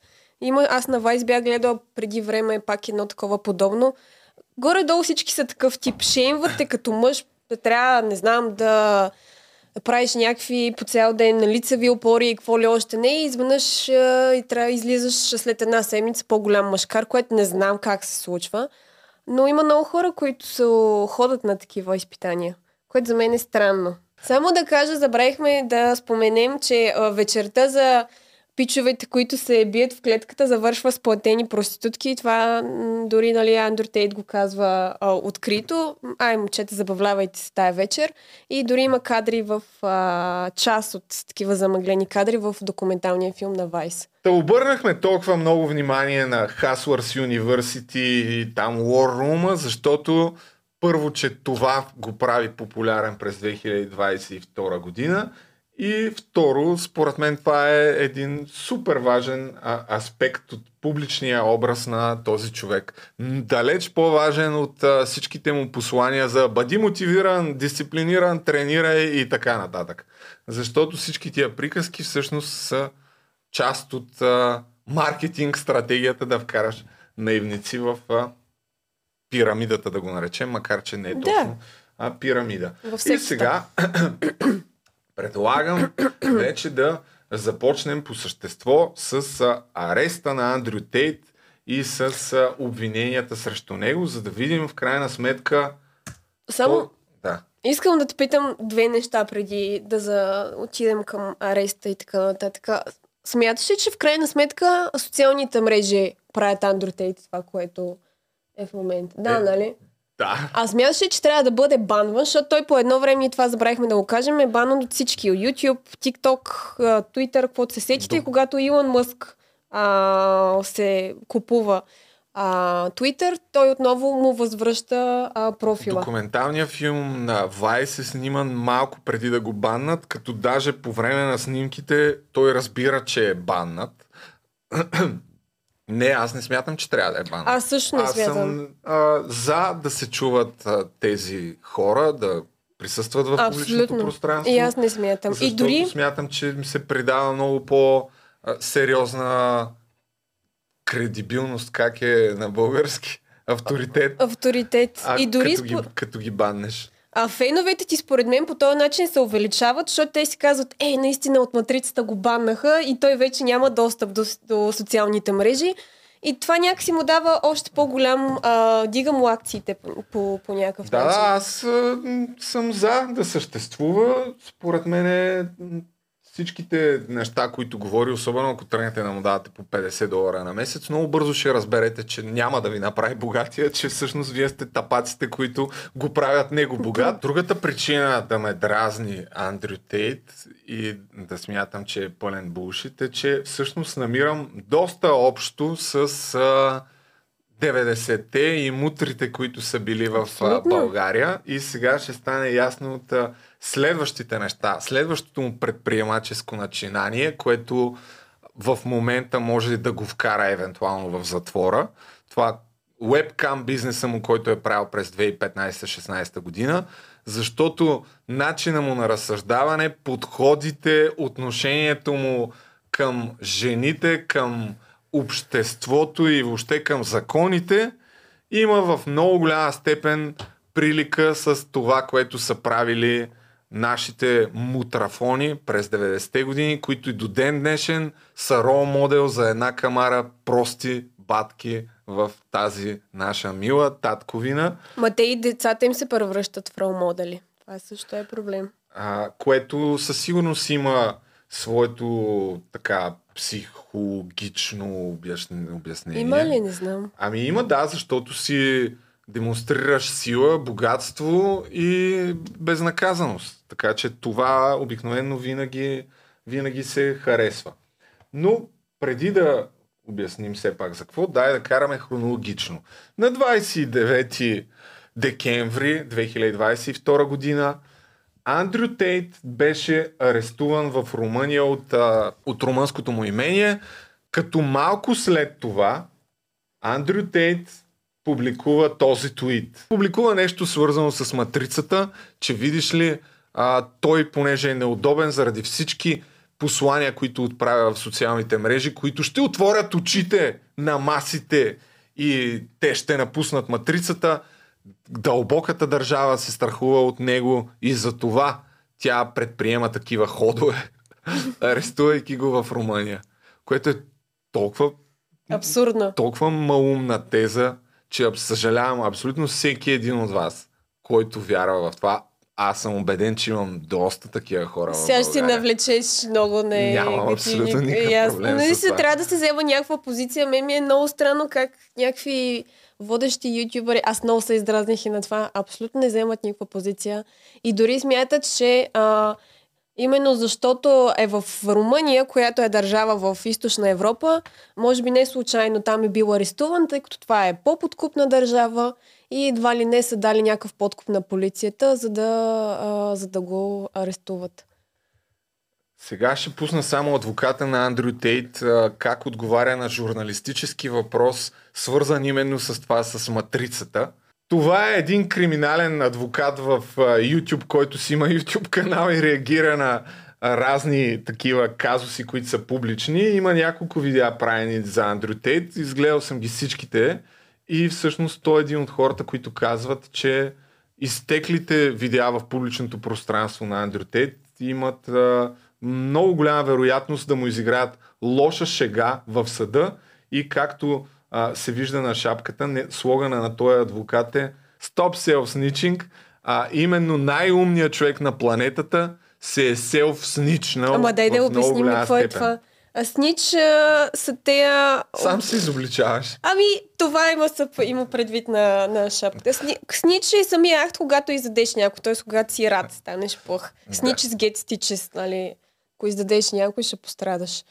Аз на Vice бях гледала преди време пак едно такова подобно. Горе-долу всички са такъв тип. Шеймвате като мъж, да трябва, не знам, да правиш някакви по цял ден на лицеви опори и какво ли още не. И изведнъж и трябва да излизаш след една седмица по-голям мъжкар, което не знам как се случва. Но има много хора, които ходят на такива изпитания, което за мен е странно. Само да кажа, забравихме да споменем, че вечерта за пичовете, които се бият в клетката, завършва с платени проститутки. Това дори, нали, Андрю Тейт го казва открито. Ай, момчета, забавлявайте се тая вечер. И дори има кадри в част от такива замъглени кадри в документалния филм на Vice. Та обърнахме толкова много внимание на Hustler's University и там War Room, защото първо, че това го прави популярен през 2022 година. И второ, според мен това е един супер важен аспект от публичния образ на този човек. Далеч по-важен от всичките му послания за бъди мотивиран, дисциплиниран, тренирай и така нататък. Защото всички тия приказки всъщност са част от маркетинг стратегията да вкараш наивници в пирамидата, да го наречем, макар че не е точно пирамида. И сега предлагам вече да започнем по същество с ареста на Андрю Тейт и с обвиненията срещу него, за да видим в крайна сметка... Искам да те питам две неща преди да отидем към ареста и така нататък. Смяташ ли, че в крайна сметка социалните мрежи правят Андрю Тейт това, което е в момента? Да, нали? Да. А смяташ ли, че трябва да бъде банван, защото той по едно време, и това забравихме да го кажем, е банан от всички. YouTube, TikTok, Twitter, каквото се сетите. И когато Илон Мъск се купува Twitter, той отново му възвръща профила. Документалният филм на Vice е сниман малко преди да го баннат, като даже по време на снимките той разбира, че е баннат. Не, аз не смятам, че трябва да е банан. Аз също не смятам. Аз съм за да се чуват тези хора, да присъстват в публичното пространство. И аз не смятам. Защото смятам, че ми се придава много по-сериозна кредибилност, как е на български. Авторитет. И дори като ги баннеш. А феновете ти според мен по този начин се увеличават, защото те си казват, наистина от матрицата го баннаха и той вече няма достъп до социалните мрежи. И това някакси му дава още по-голям, дига му акциите по някакъв начин. Да, аз съм за да съществува. Според мен всичките неща, които говори, особено ако тръгнете да му давате по $50 на месец, много бързо ще разберете, че няма да ви направи богатия, че всъщност вие сте тапаците, които го правят него богат. Другата причина да ме дразни Андрю Тейт и да смятам, че е пълен булшит, е, че всъщност намирам доста общо с 90-те и мутрите, които са били в България. И сега ще стане ясно от следващите неща, следващото му предприемаческо начинание, което в момента може да го вкара евентуално в затвора. Това webcam бизнеса му, който е правил през 2015-16 година, защото начина му на разсъждаване, подходите, отношението му към жените, към обществото и въобще към законите, има в много голяма степен прилика с това, което са правили нашите мутрафони през 90-те години, които и до ден днешен са рол модел за една камара прости батки в тази наша мила татковина. Ма те и децата им се превръщат в ролмодели. Това също е проблем. Което със сигурност има своето така психологично обяснение. Има ли? Не знам. Ами има, да, защото си демонстрираш сила, богатство и безнаказаност. Така че това обикновено винаги се харесва. Но преди да обясним все пак за какво, дай да караме хронологично. На 29 декември 2022 година Андрю Тейт беше арестуван в Румъния от румънското му имение, като малко след това Андрю Тейт публикува този твит. Публикува нещо свързано с матрицата, че видиш ли, той понеже е неудобен заради всички послания, които отправя в социалните мрежи, които ще отворят очите на масите и те ще напуснат матрицата. Дълбоката държава се страхува от него и за това тя предприема такива ходове, арестувайки го в Румъния. Което е толкова абсурдно, толкова малумна теза, че съжалявам абсолютно всеки един от вас, който вярва в това. Аз съм убеден, че имам доста такива хора в България. Сега ще навлечеш много не... Нямам абсолютно никакъв проблем. Но се трябва да се взема някаква позиция. Ми е много странно как някакви водещи ютубъри, аз много се издразних и на това, абсолютно не вземат никаква позиция. И дори смятат, че именно защото е в Румъния, която е държава в Източна Европа, може би не случайно там е бил арестуван, тъй като това е по-подкупна държава и едва ли не са дали някакъв подкуп на полицията, за да го арестуват. Сега ще пусна само адвоката на Андрю Тейт, как отговаря на журналистически въпрос, свързан именно с това, с матрицата. Това е един криминален адвокат в YouTube, който си има YouTube канал и реагира на разни такива казуси, които са публични. Има няколко видеа правени за Андрю Тейт, изгледал съм ги всичките и всъщност той е един от хората, които казват, че изтеклите видеа в публичното пространство на Андрю Тейт имат много голяма вероятност да му изиграят лоша шега в съда и както се вижда на шапката, слогана на този адвокат е Stop Self-Snitching, а именно най-умният човек на планетата се е self-snitchnал. Ама дай да обясним какво е това. А снич са тея... Сам се изобличаваш. Ами това има предвид на шапката. Снич е самия акт, когато издадеш някой, т.е. когато си рад, станеш плъх. Снич с get stitches, нали? Ако издадеш някой, ще пострадаш.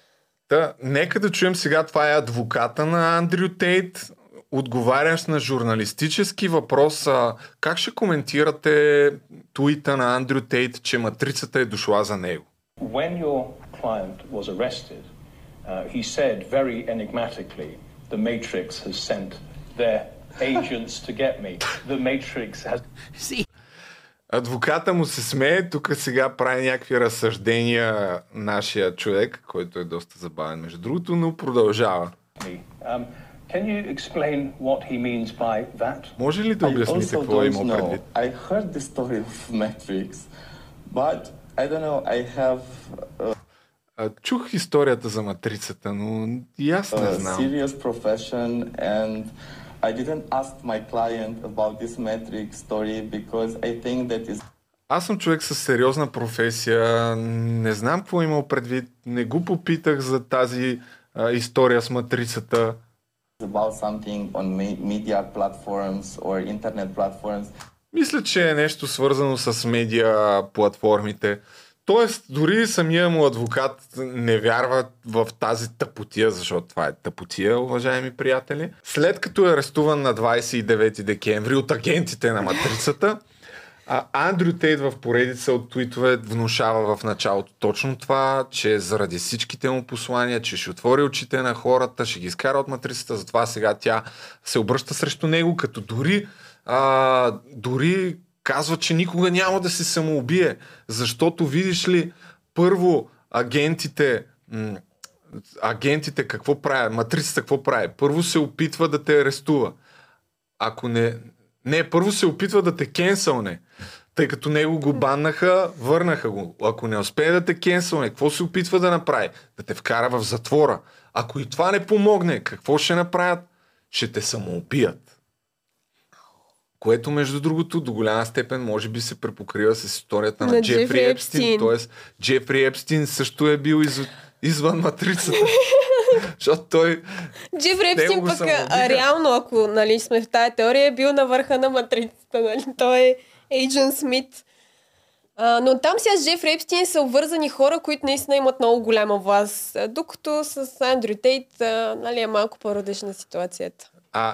Та, нека да чуем сега, това е адвоката на Андрю Тейт, отговарящ на журналистически въпрос. Как ще коментирате твита на Андрю Тейт, че матрицата е дошла за него? When your client was arrested, he said very enigmatically, the Matrix has sent their agents to get me. The Matrix has... Адвоката му се смее, тук сега прави някакви разсъждения нашия човек, който е доста забавен между другото, но продължава. Can you explain what he means by that? Може ли да обясните какво има предвид? I heard the story of Matrix, but I don't know, I have... Чух историята за матрицата, но и аз не знам. Serious profession and... I didn't ask my client about this metric story because I think that is... Аз съм човек със сериозна професия, не знам какво имал предвид, не го попитах за тази история с матрицата. About something on media platforms or internet platforms. Мисля, че е нещо свързано с медиа платформите. Тоест, дори самия му адвокат не вярва в тази тъпотия, защото това е тъпотия, уважаеми приятели. След като е арестуван на 29 декември от агентите на матрицата, Андрю Тейт в поредица от твитове внушава в началото точно това, че заради всичките му послания, че ще отвори очите на хората, ще ги изкара от матрицата, затова сега тя се обръща срещу него, като дори казва, че никога няма да се самоубие, защото видиш ли, първо агентите какво правят, матрицата какво прави? Първо се опитва да те арестува. Ако не, първо се опитва да те кенсълне, тъй като него го баннаха, върнаха го. Ако не успее да те кенсълне, какво се опитва да направи? Да те вкара в затвора. Ако и това не помогне, какво ще направят? ще те самоубият. Което, между другото, до голяма степен може би се препокрива с историята на Джефри Епстийн. Тоест, Джефри Епстийн също е бил извън матрицата. Защото той... Джефри Епстийн пък реално, ако нали, сме в тая теория, е бил на върха на матрицата. Нали? Той е Agent Смит. Но там сега с Джефри Епстийн са обвързани хора, които наистина имат много голяма власт. Докато с Андрю Тейт нали, е малко по-различна ситуацията.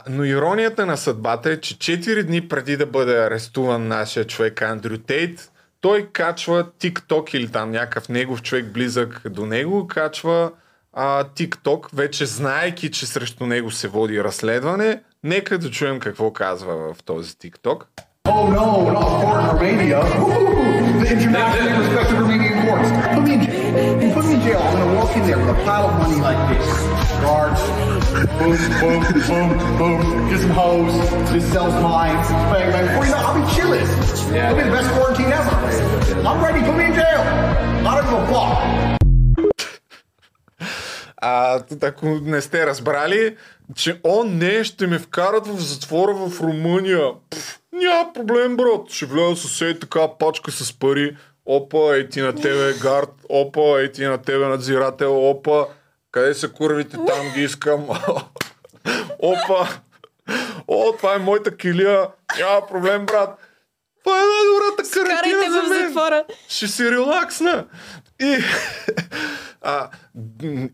Но иронията на съдбата е, че 4 дни преди да бъде арестуван нашия човек Андрю Тейт, той качва TikTok или там някакъв негов човек близък до него, качва TikTok, вече знаейки, че срещу него се води разследване. Нека да чуем какво казва в този TikTok. Oh no, not court in Romania. The international respect of Romanian courts. Put me in jail. I'm going to walk in there with a pile of money like this. Guards. Boom, boom, boom, boom. Get some hoes. Just sell mine. Bang, bang. Or, you know, I'll be chilling. Yeah. I'll be the best quarantine ever. I'm ready. Put me in jail. I don't give a fuck. Ако не сте разбрали, че ще ме вкарат в затвора в Румъния. Няма проблем, брат. Ще вляза съсед така пачка с пари. Опа, ей ти на тебе гард. Опа, ей ти на тебе надзирател. Опа, къде са курвите? Там ги искам. Опа. О, това е моята килия. Няма проблем, брат. Това е най-добрата карантина за мен. Ще си релаксна. И...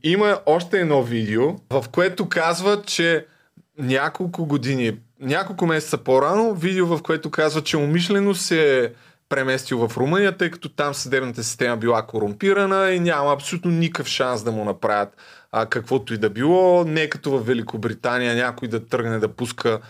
има още едно видео, в което казва, че няколко месеца по-рано, видео, в което казва, че умишлено се е преместил в Румъния, тъй като там съдебната система била корумпирана и няма абсолютно никакъв шанс да му направят каквото и да било. Не като в Великобритания някой да тръгне да пуска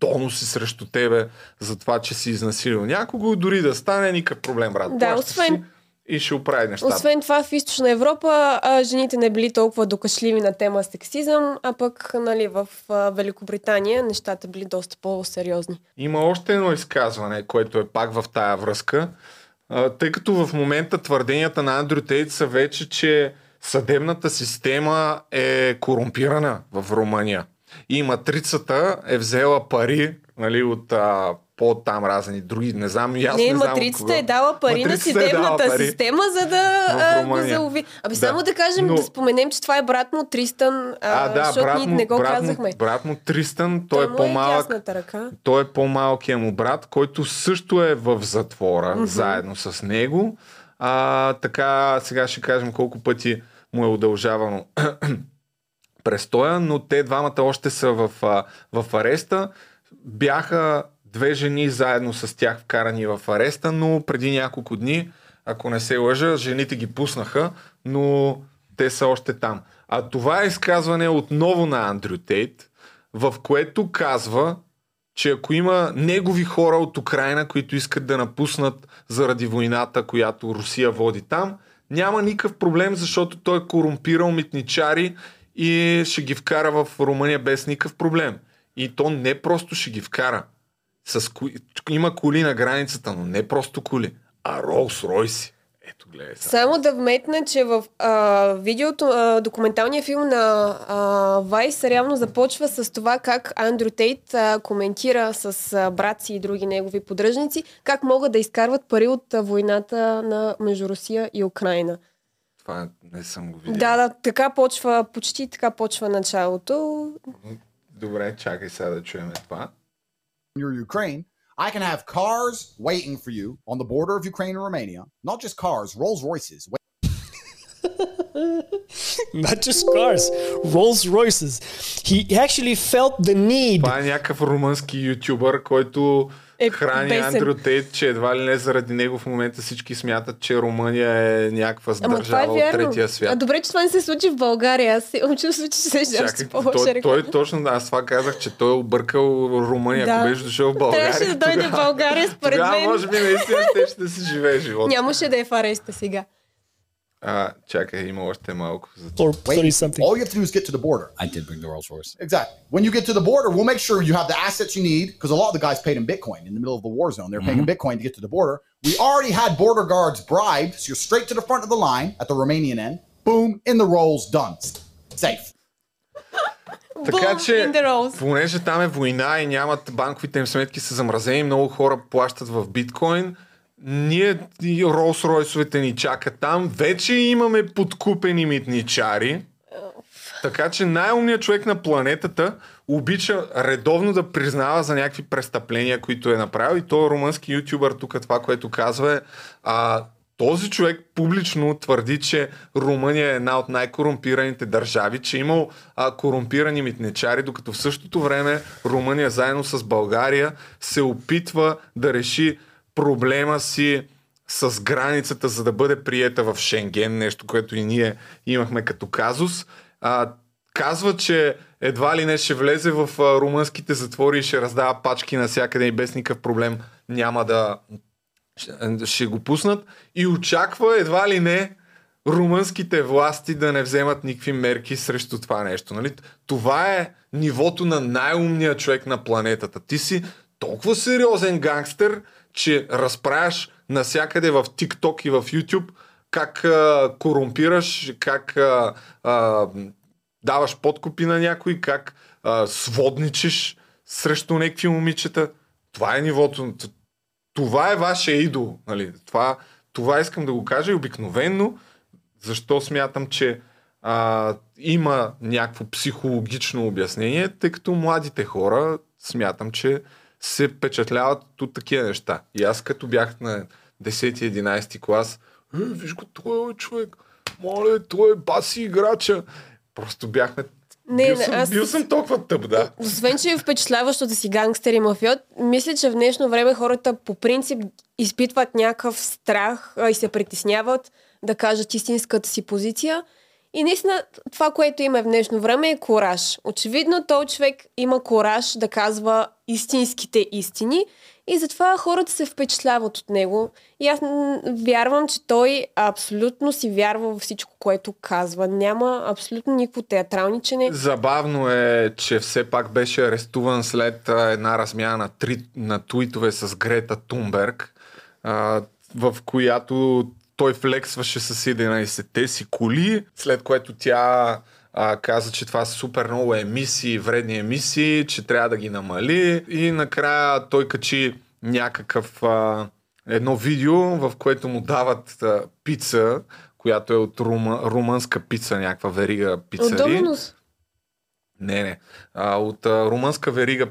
доноси срещу тебе за това, че си изнасилил някого, дори да стане никакъв проблем, брат. Да, освен... и ще оправи нещата. Освен това, в Източна Европа жените не били толкова докашливи на тема сексизъм, а пък нали, в Великобритания нещата били доста по-сериозни. Има още едно изказване, което е пак в тая връзка, тъй като в момента твърденията на Андрю Тейт са вече, че съдебната система е корумпирана в Румъния. И матрицата е взела пари нали, от... по-там разни други, не знам и аз не знам. Не, матрицата е дала пари на съдебната система, за да го залови. Само да кажем, да споменем, че това е брат му Тристан, защото ние не го казахме. Брат му Тристан, той е по-малък. Той е по-малкият му брат, който също е в затвора, заедно с него. Така, сега ще кажем колко пъти му е удължавано престоя, но те двамата още са в ареста. Бяха 2 жени заедно с тях вкарани в ареста, но преди няколко дни, ако не се лъжа, жените ги пуснаха, но те са още там. Това е изказване отново на Андрю Тейт, в което казва, че ако има негови хора от Украйна, които искат да напуснат заради войната, която Русия води там, няма никакъв проблем, защото той е корумпирал митничари и ще ги вкара в Румъния без никакъв проблем. И то не просто ще ги вкара. Има коли на границата, но не просто коли, а Rolls-Royce. Ето, гледай сега. Само да вметна, че в видеото, документалния филм на Vice реално започва с това как Андрю Тейт коментира с брат си и други негови поддръжници как могат да изкарват пари от войната между Русия и Украйна. Това не съм го видял. Да, така почва, почти така почва началото. Добре, чакай сега да чуем това. Near Ukraine, I can have cars waiting for you on the border of Ukraine and Romania. Not just cars, Rolls-Royces. Not just cars, Rolls-Royces. He actually felt the need. Това е някакъв румънски ютубър, който храни Андрю Тейт, че едва ли не заради него в момента всички смятат, че Румъния е някаква държава от третия свят. Добре, че това не се случи в България. Аз се случи, че се жертва по-лоша реклама. Той точно, аз това казах, че той е объркал Румъния, ако беше дошъл в България. Трябваше да дойде в България, според мен. Може би наистина ще да си живее живота. Нямаше да е в ареста сега. Чакай, има още малко. All you have to do is get to the border. I did bring the Rolls-Royce. Exactly. When you get to the border, we'll make sure you have the assets you need, because a lot of the guys paid in Bitcoin in the middle of the war zone. They're paying in Bitcoin to get to the border. We already had border guards bribed, so you're straight to the front of the line at the Romanian end. Boom, in the Rolls, done. Safe. Така че, понеже там е война и нямат, банковите им сметки са замразени, много хора плащат в биткоин. Ние и Rolls-Royce-овете ни чакат там. Вече имаме подкупени митничари. Така че най-умният човек на планетата обича редовно да признава за някакви престъпления, които е направил. И той румънски ютубър тук, това, което казва е... Този човек публично твърди, че Румъния е една от най-корумпираните държави, че е имал корумпирани митничари, докато в същото време Румъния заедно с България се опитва да реши проблема си с границата, за да бъде приета в Шенген, нещо, което и ние имахме като казус. Казва, че едва ли не ще влезе в румънските затвори и ще раздава пачки навсякъде и без никакъв проблем няма да... ще го пуснат и очаква едва ли не румънските власти да не вземат никакви мерки срещу това нещо. Нали? Това е нивото на най-умния човек на планетата. Ти си толкова сериозен гангстер, че разправяш навсякъде в TikTok и в YouTube как корумпираш, как даваш подкупи на някой, как сводничиш срещу някакви момичета. Това е нивото... Това е вашия идол. Нали? Това искам да го кажа и обикновенно, защо смятам, че има някакво психологично обяснение, тъй като младите хора смятам, че се впечатляват от такива неща. И аз като бях на 10-11 клас, виж го, той е човек, моля, той е баси играча. Просто бяхме... Бил съм толкова тъп, да. Освен, че е впечатляващо да си гангстер и мафиот, мисля, че в днешно време хората по принцип изпитват някакъв страх и се притесняват да кажат истинската си позиция. И наистина това, което има в днешно време е кораж. Очевидно, той човек има кораж да казва истинските истини и затова хората се впечатляват от него. И аз вярвам, че той абсолютно си вярва във всичко, което казва. Няма абсолютно никакво театралничене. Забавно е, че все пак беше арестуван след една размяна на туитове с Грета Тунберг, в която той флексваше с 11-те си коли, след което тя каза, че това са супер много емисии, вредни емисии, че трябва да ги намали. И накрая той качи някакъв едно видео, в което му дават пица, която е от румънска пица, някаква верига пицари. Не. От румънска верига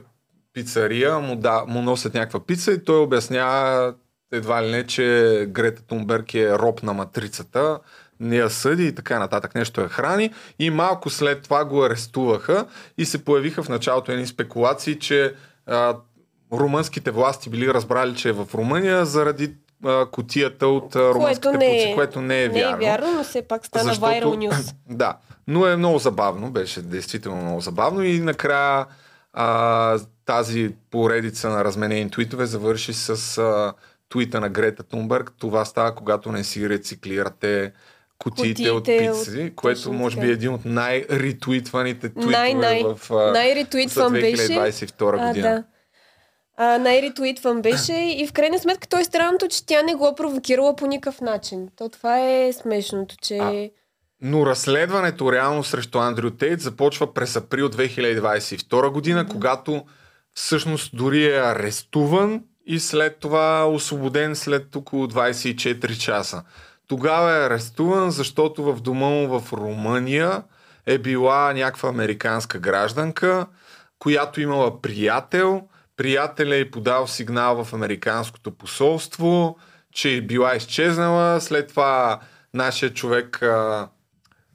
пицария му носят някаква пица и той обяснява едва ли не, че Грета Тунберг е роб на матрицата, не я съди и така нататък, нещо я храни. И малко след това го арестуваха и се появиха в началото едни спекулации, че румънските власти били разбрали, че е в Румъния заради кутията от румънските пуци, което не е вярно. Не е вярно, но все пак стана вайрал нюз. Да, но е много забавно, беше действително много забавно и накрая тази поредица на разменени твитове завърши с... Туита на Грета Тунберг, това става, когато не си рециклирате кутиите от пици, което може би е един от най-ритуитваните твитове в 2022 година. Да. Най-ритуитван беше и в крайна сметка той е странното, че тя не го провокирала по никакъв начин. То това е смешното, че... Но разследването реално срещу Андрю Тейт започва през април 2022 година, когато всъщност дори е арестуван и след това освободен след около 24 часа. Тогава е арестуван, защото в дома му в Румъния е била някаква американска гражданка, която имала приятел. Приятелят е подал сигнал в американското посолство, че е била изчезнала. След това нашия човек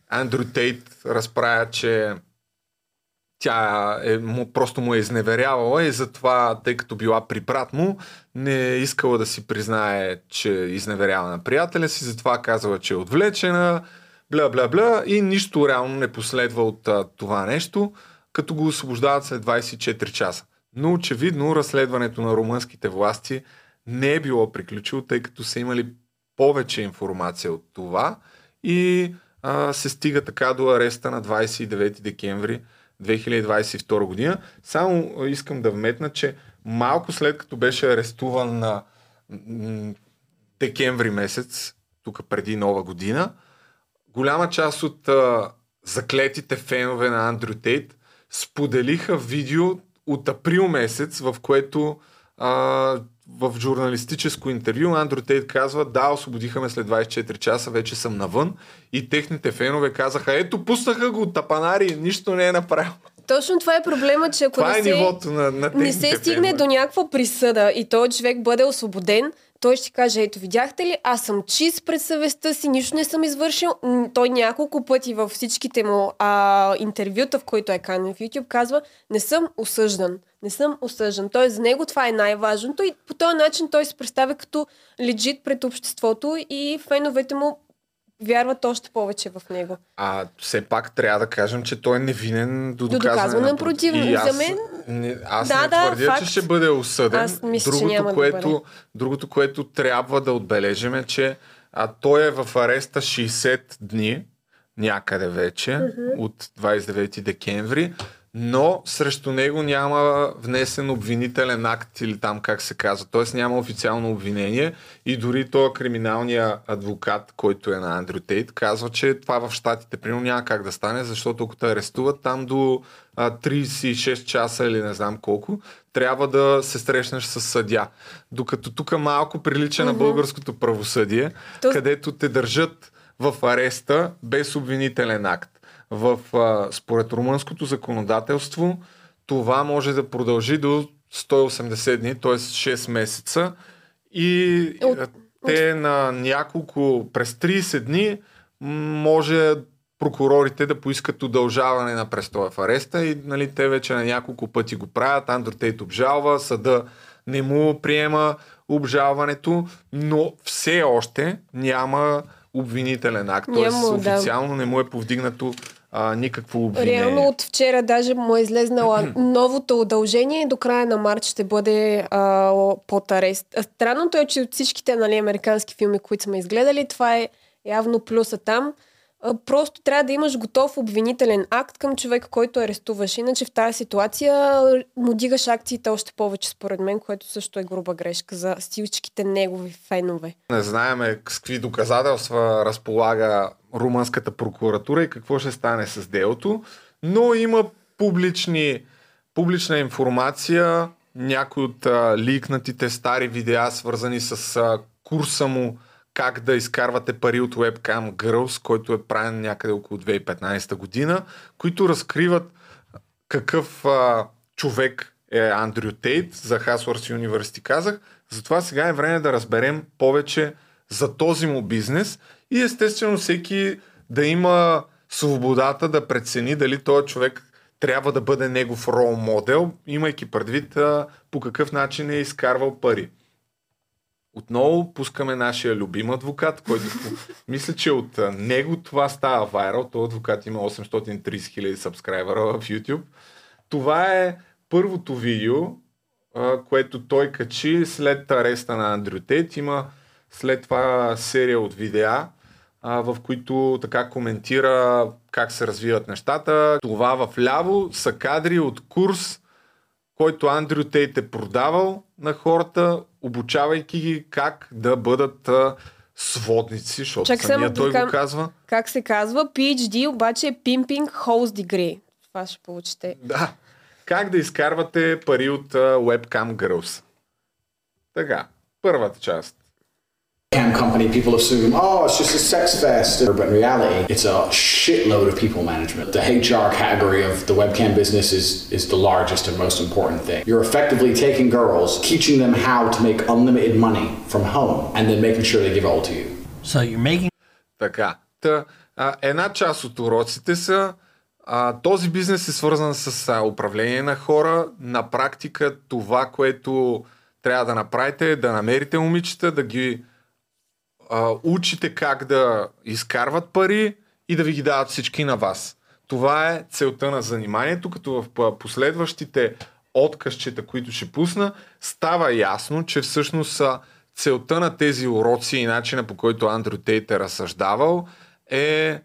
Андрю Тейт разправя, че тя просто му е изневерявала и затова, тъй като била при брат му, не е искала да си признае, че изневерява на приятеля си, затова казала, че е отвлечена, бля-бля-бля, и нищо реално не последва от това нещо, като го освобождават след 24 часа. Но очевидно разследването на румънските власти не е било приключило, тъй като са имали повече информация от това и се стига така до ареста на 29 декември 2022 година. Само искам да вметна, че малко след като беше арестуван на декември месец, тук преди Нова година, голяма част от заклетите фенове на Андрю Тейт споделиха видео от април месец, в което в журналистическо интервю Андрю Тейт казва: да, освободиха ме след 24 часа, вече съм навън, и техните фенове казаха: ето, пуснаха го, тапанари, нищо не е направил. Точно това е проблема, че ако не се стигне до някаква присъда и този човек бъде освободен, той ще каже: ето, видяхте ли, аз съм чист пред съвестта си, нищо не съм извършил. Той няколко пъти във всичките му интервюта, в които е канен в YouTube, казва: не съм осъждан. Не съм осъждан. Т.е. за него това е най-важното и по този начин той се представя като легит пред обществото и феновете му вярват още повече в него. А все пак трябва да кажем, че той е невинен до доказване на противно. За мен... Аз не твърдя, че ще бъде осъден. Другото, което трябва да отбележим, е, че той е в ареста 60 дни някъде вече, от 29 декември, но срещу него няма внесен обвинителен акт или там как се казва. Т.е. няма официално обвинение и дори този криминалния адвокат, който е на Андрю Тейт, казва, че това в щатите примерно няма как да стане, защото ако те арестуват там до 36 часа или не знам колко, трябва да се срещнеш с съдия. Докато тук малко прилича на българското правосъдие, където те държат в ареста без обвинителен акт. Според румънското законодателство това може да продължи до 180 дни, т.е. 6 месеца и те на няколко, през 30 дни може прокурорите да поискат удължаване на престоя в ареста и, нали, те вече на няколко пъти го правят. Андрю Тейт обжалва, съда не му приема обжалването, но все още няма обвинителен акт, т.е. официално не му е повдигнато никакво обвинение. Реално от вчера даже му е излезнала новото удължение и до края на март ще бъде под арест. Странното е, че от всичките, нали, американски филми, които сме изгледали, това е явно плюса там. Просто трябва да имаш готов обвинителен акт към човека, който арестуваш. Иначе в тази ситуация му дигаш акциите още повече, според мен, което също е груба грешка за всичките негови фенове. Не знаеме с какви доказателства разполага румънската прокуратура и какво ще стане с делото, но има публична информация, някои от ликнатите стари видеа, свързани с курса му как да изкарвате пари от Webcam Girls, който е правен някъде около 2015 година, които разкриват какъв човек е Андрю Тейт. За Hustler's University казах. Затова сега е време да разберем повече за този му бизнес и естествено всеки да има свободата да прецени дали този човек трябва да бъде негов рол модел, имайки предвид по какъв начин е изкарвал пари. Отново пускаме нашия любим адвокат, който мисля, че от него това става вайрал. Този адвокат има 830 хиляди сабскрайбера в YouTube. Това е първото видео, което той качи след ареста на Андрю Тейт. Има след това серия от видеа, в които така коментира как се развиват нещата. Това в ляво са кадри от курс, който Андрю Тейт е продавал на хората, обучавайки ги как да бъдат сводници, защото самия той го казва. Как се казва? PhD, обаче е Pimping Host Degree. Това ще получите. Да. Как да изкарвате пари от Webcam Girls. Така, първата част. Company, people assume, oh, it's just a sex fest. But in reality, it's a shitload of people management. The HR category of the webcam business is the largest and most important thing. You're effectively taking girls, teaching them how to make unlimited money from home, and then making sure they give all to you. So you're making... Така. Една част от уроците са, този бизнес е свързан с управление на хора. На практика това, което трябва да направите, е да намерите момичета, да ги учите как да изкарват пари и да ви ги дават всички на вас. Това е целта на заниманието, като в последващите откъсчета, които ще пусна, става ясно, че всъщност целта на тези уроци и начина, по който Андрю Тейт е разсъждавал, е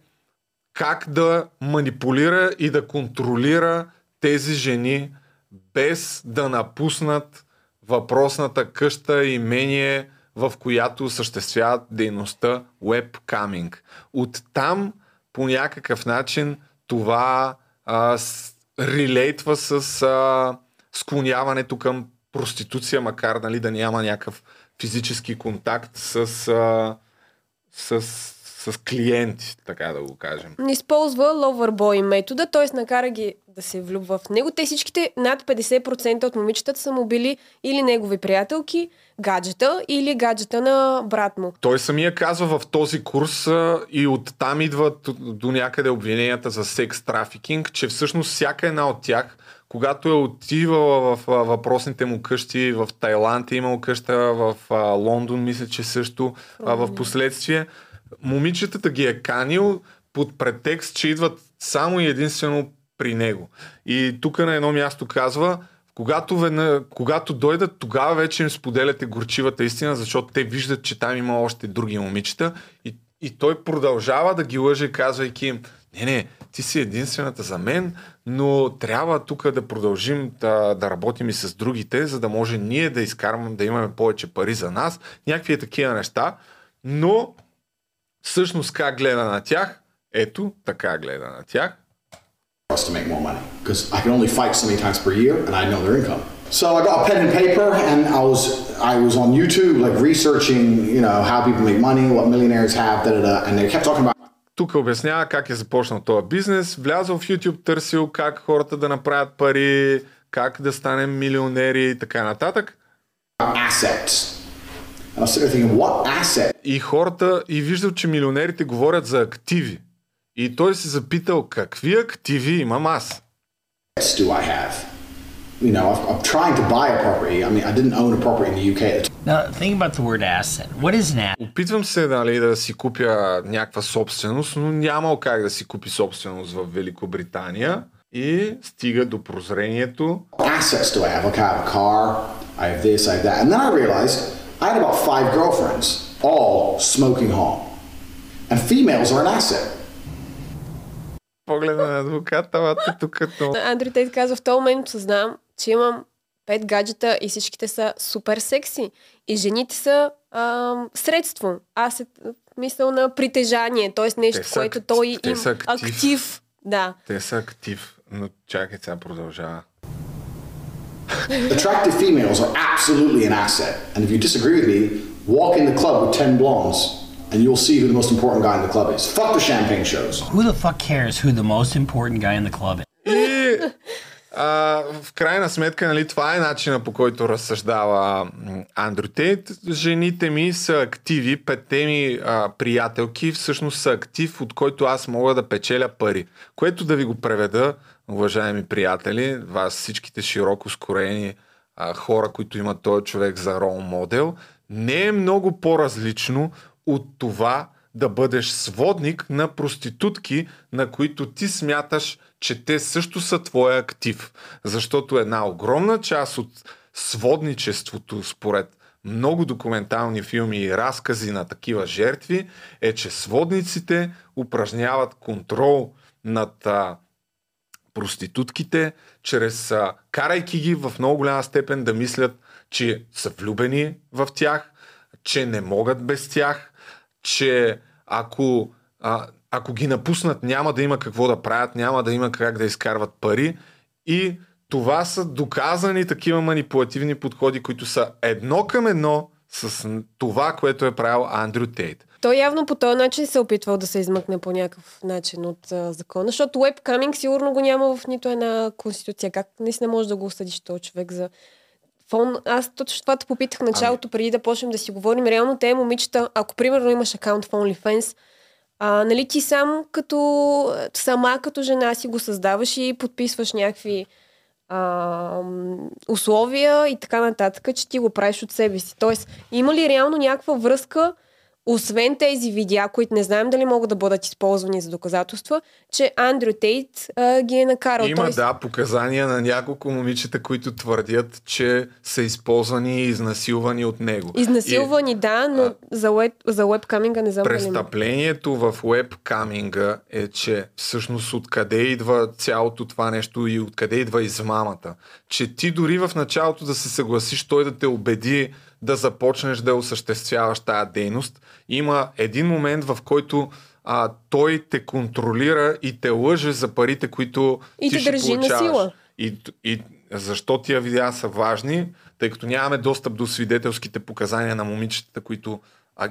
как да манипулира и да контролира тези жени, без да напуснат въпросната къща и имение, в която осъществяват дейността webcamming. Оттам по някакъв начин това релейтва с склоняването към проституция, макар нали, да няма някакъв физически контакт с клиенти, така да го кажем. Използва ловърбой метода, т.е. накара ги да се влюбва в него. Те всичките над 50% от момичетата са му били или негови приятелки, гаджета или гаджета на брат му. Той самия казва в този курс и оттам идват до някъде обвиненията за секс трафикинг, че всъщност всяка една от тях, когато е отивала в въпросните му къщи в Тайланд, е имал къща в Лондон, мисля, че също в последствие, момичетата ги е канил под претекст, че идват само и единствено при него. И тук на едно място казва, когато дойдат, тогава вече им споделяте горчивата истина, защото те виждат, че там има още други момичета и той продължава да ги лъже, казвайки им: не, ти си единствената за мен, но трябва тук да продължим да работим и с другите, за да може ние да изкарваме, да имаме повече пари за нас, някакви такива неща, но всъщност как гледа на тях? Ето, така гледа на тях. To make more money because I can only fight so many times per year and I know their income. So I got a pen and paper and I was on YouTube like researching, you know, how people make money, what millionaires have, and they kept talking about. Тук обяснява как е започнал този бизнес, влязъл в YouTube, търсил как хората да направят пари, как да станем милионери и така нататък. Assets. И хората, и виждал, че милионерите говорят за активи. И той се запитал, какви активи имам аз? Опитвам се да си купя някаква собственост, но нямал как да си купи собственост в Великобритания. И стига до прозрението. I had about 5 girlfriends, all smoking home. And females are an asset. Погледна на адвоката, тук като... Андрю Тейт казва, в този момент съзнам, че имам 5 гаджета и всичките са супер секси. И жените са средство. Аз мисля на притежание, т.е. нещо, което той им актив. Да. Те са актив, но чакай, сега продължава. Attractive females are absolutely an asset, and if you disagree with me, walk in the club with 10 blondes, and you'll see who the most important guy in the club is. Fuck the champagne shows. Who the fuck cares who the most important guy in the club is? И, в крайна сметка, нали, това е начина, по който разсъждава Андрю Тейт. Жените ми са активи, петте ми приятелки всъщност са актив, от който аз мога да печеля пари. Което да ви го преведа, уважаеми приятели, вас всичките широко скорени хора, които имат този човек за рол модел, не е много по-различно от това да бъдеш сводник на проститутки, на които ти смяташ, че те също са твой актив. Защото една огромна част от сводничеството, според много документални филми и разкази на такива жертви, е, че сводниците упражняват контрол над проститутките, чрез карайки ги в много голяма степен да мислят, че са влюбени в тях, че не могат без тях, че ако ги напуснат, няма да има какво да правят, няма да има как да изкарват пари. И това са доказани такива манипулативни подходи, които са едно към едно с това, което е правил Андрю Тейт. Той явно по този начин се опитвал да се измъкне по някакъв начин от закона, защото webcoming сигурно го няма в нито една конституция. Как наистина може да го осъдиш този човек за фон? Аз точно това те попитах началото, преди да почнем да си говорим. Реално те момичета, ако примерно имаш акаунт в OnlyFans, нали ти сама като жена си го създаваш и подписваш някакви условия и така нататък, че ти го правиш от себе си. Тоест, има ли реално някаква връзка, освен тези видеа, които не знаем дали могат да бъдат използвани за доказателства, че Андрю Тейт ги е накарал? Има, той... да, показания на няколко момичета, които твърдят, че са използвани и изнасилвани от него. Изнасилвани, да, но за уебкаминга не знам. Престъплението в уебкаминга е, че всъщност откъде идва цялото това нещо и откъде идва измамата. Че ти дори в началото да се съгласиш, той да те убеди да започнеш да осъществяваш тая дейност. Има един момент, в който той те контролира и те лъже за парите, които и ти ще държи получаваш. На сила. И защо тия видеа са важни? Тъй като нямаме достъп до свидетелските показания на момичетата, които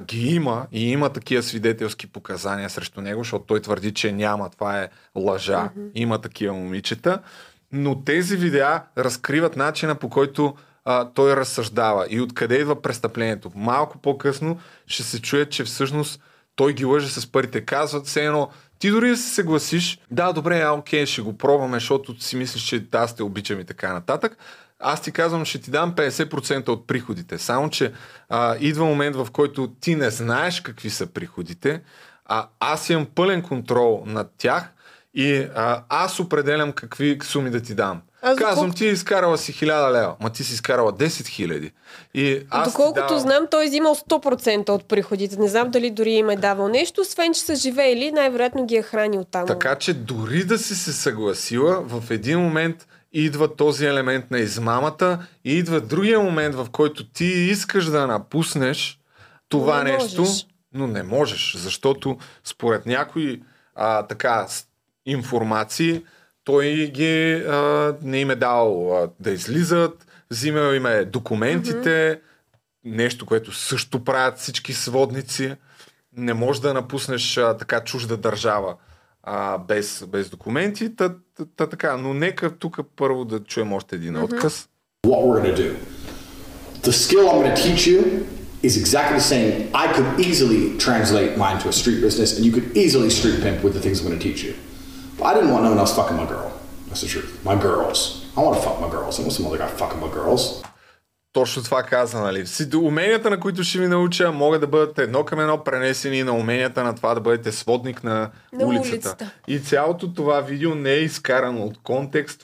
ги има и има такива свидетелски показания срещу него, защото той твърди, че няма. Това е лъжа. Mm-hmm. Има такива момичета. Но тези видеа разкриват начина, по който той разсъждава и откъде идва престъплението. Малко по-късно ще се чуе, че всъщност той ги лъже с парите. Казват все едно, ти дори да се съгласиш, да, добре, окей, ще го пробваме, защото си мислиш, че аз те обичам и така нататък. Аз ти казвам, ще ти дам 50% от приходите. Само, че идва момент, в който ти не знаеш какви са приходите, а аз имам пълен контрол над тях и аз определям какви суми да ти дам. Казвам, ти изкарала си 1000 лева, ма ти си изкарала 10 хиляди. Доколкото знам, той е взимал 100% от приходите. Не знам дали дори им е давал нещо, освен че са живеели, най-вероятно ги е хранил там. Така че дори да си се съгласила, в един момент идва този елемент на измамата и идва другия момент, в който ти искаш да напуснеш това нещо, но не можеш. Защото според някои така информации, той ги не им е дал да излизат, взимал им е документите, нещо, което също правят всички сводници. Не можеш да напуснеш така чужда държава без документи. Така. Но нека тук първо да чуем още един отказ. What we're going to do. The skill I'm going to teach you is exactly the same. I could easily translate mine to a street business and you could easily street pimp with the things I'm going to teach you. I didn't want no one else fucking my girl. That's the truth. My girls. I want to fuck my girls. I want some other guy fucking my girls. Точно това каза, нали? Уменията, на които ще ви науча, могат да бъдат едно към едно пренесени на уменията на това да бъдете сводник на улицата. И цялото това видео не е изкарано от контекст.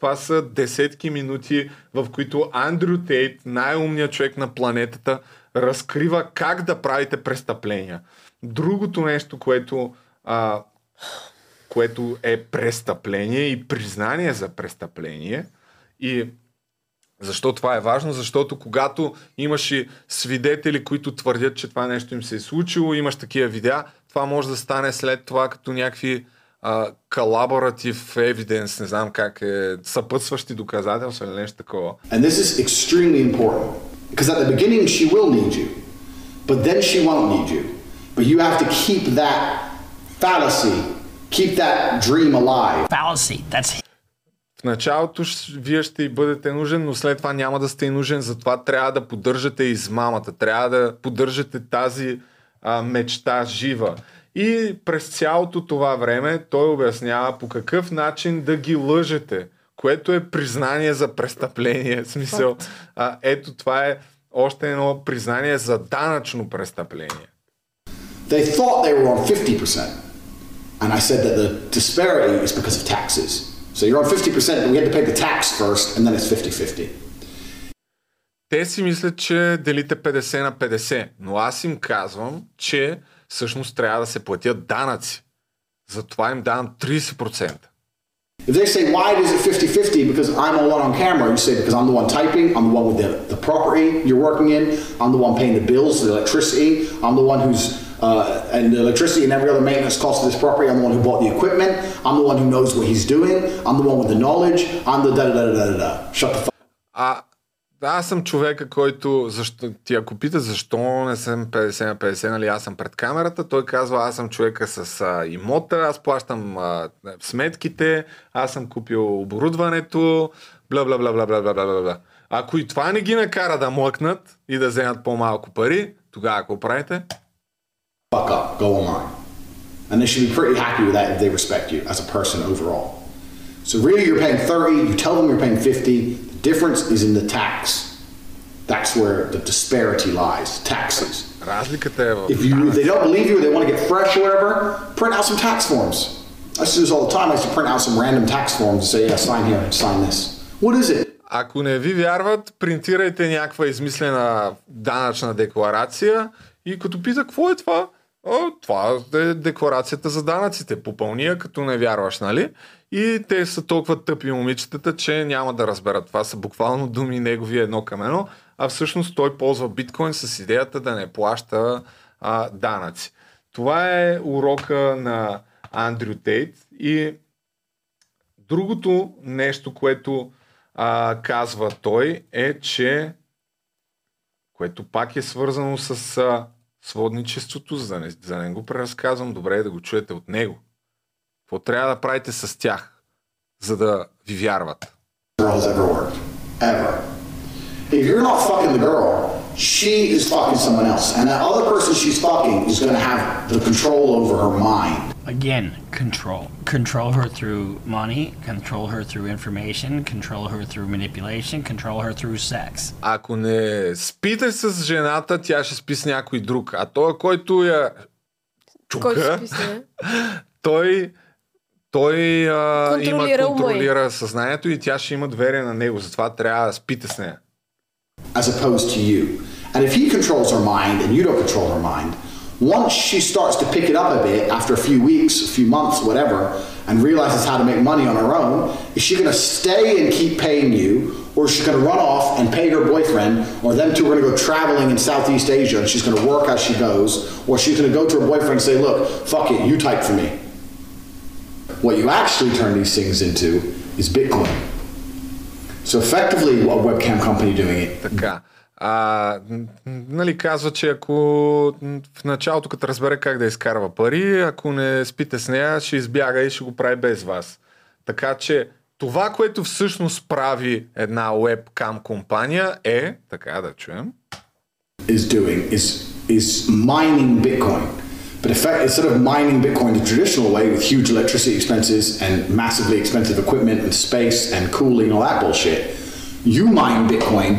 Това са десетки минути, в които Андрю Тейт, най-умният човек на планетата, разкрива как да правите престъпления. Другото нещо, което е престъпление и признание за престъпление. И защо това е важно? Защото когато имаш и свидетели, които твърдят, че това нещо им се е случило, имаш такива видеа, това може да стане след това като някакви collaborative evidence, не знам как е, съпътстващи доказателства или нещо такова. And this is extremely important. Because at the beginning she will need you. But then she won't need you. But you have to keep that fallacy. Keep that dream alive. Fallacy, that's... В началото вие ще бъдете нужен, но след това няма да сте нужен, затова трябва да поддържате измамата, трябва да поддържате тази мечта жива. И през цялото това време той обяснява по какъв начин да ги лъжете, което е признание за престъпление. В смисъл, ето това е още едно признание за данъчно престъпление. They thought they were on 50%. And I said that the disparity is because of taxes. So you're on 50%, but we had to pay the tax first, and then it's 50-50. Те си мислят, че делите 50 на 50, но аз им казвам, че всъщност трябва да се платят данъци. Затова им давам 30%. If they say, why is it 50-50? Because I'm the one on camera. You say, because I'm the one typing, I'm the one with the property you're working in, I'm the one paying the bills, the electricity, I'm the one who's and the electricity and every other maintenance cost of this property. I'm the one who bought the equipment. I'm the one who knows what he's doing. I'm the one with the knowledge. I'm the da-da-da-da-da-da. Shut the fuck up. Аз съм човека, който ти ако пита защо не съм 50 на 50, нали аз съм пред камерата, той казва аз съм човека с имота, аз плащам сметките, аз съм купил оборудването, бла-бла-бла-бла-бла-бла-бла-бла. Ако и това не ги накара да млъкнат и да вземат по-малко пари, тогава ако правите... Fuck up, go online. And they should be pretty happy with that if they respect you as a person overall. So really you're paying 30, you tell them you're paying 50, the difference is in the tax. That's where the disparity lies, taxes. If they don't believe you, they want to get fresh or whatever, print out some tax forms. I used to do this all the time, I used to print out some random tax forms and say, yeah, sign here, sign this. What is it? Ако не ви вярват, принтирайте някаква измислена данъчна декларация и като пита, какво е това? Това е декларацията за данъците. Попълни я, като не вярваш, нали? И те са толкова тъпи момичетата, че няма да разберат. Това са буквално думи негови едно към едно, а всъщност той ползва биткоин с идеята да не плаща данъци. Това е урока на Андрю Тейт. И другото нещо, което казва той, е, че което пак е свързано с сводничеството, за да не го преразказвам, добре е да го чуете от него. Какво трябва да правите с тях, за да ви вярват? If you're not fucking the girl, she is fucking someone else. And that other person she's fucking is going to have the control over her mind. Again, control. Control her through money, control her through information, control her through manipulation, control her through sex. Ако не спите с жената, тя ще спи с някой друг. А той, който я чука, той контролира съзнанието и тя ще има доверие на него. Затова трябва да спите с нея. As opposed to you. And if he controls her mind and you don't control her mind, once she starts to pick it up a bit after a few weeks, a few months, whatever, and realizes how to make money on her own, is she going to stay and keep paying you, or is she going to run off and pay her boyfriend, or them two are going to go traveling in Southeast Asia and she's going to work as she goes, or she's going to go to her boyfriend and say, look, fuck it, you type for me. What you actually turn these things into is Bitcoin. So effectively, what webcam company doing it? Така. Нали казва, че ако в началото, като разбере как да изкарва пари, ако не спите с нея, ще избяга и ще го прави без вас. Така че това, което всъщност прави една webcam компания е, така да чуем, is mining Bitcoin. But in fact, instead of mining Bitcoin the traditional way with huge electricity expenses and massively expensive equipment and space and cooling and all that bullshit, you mine Bitcoin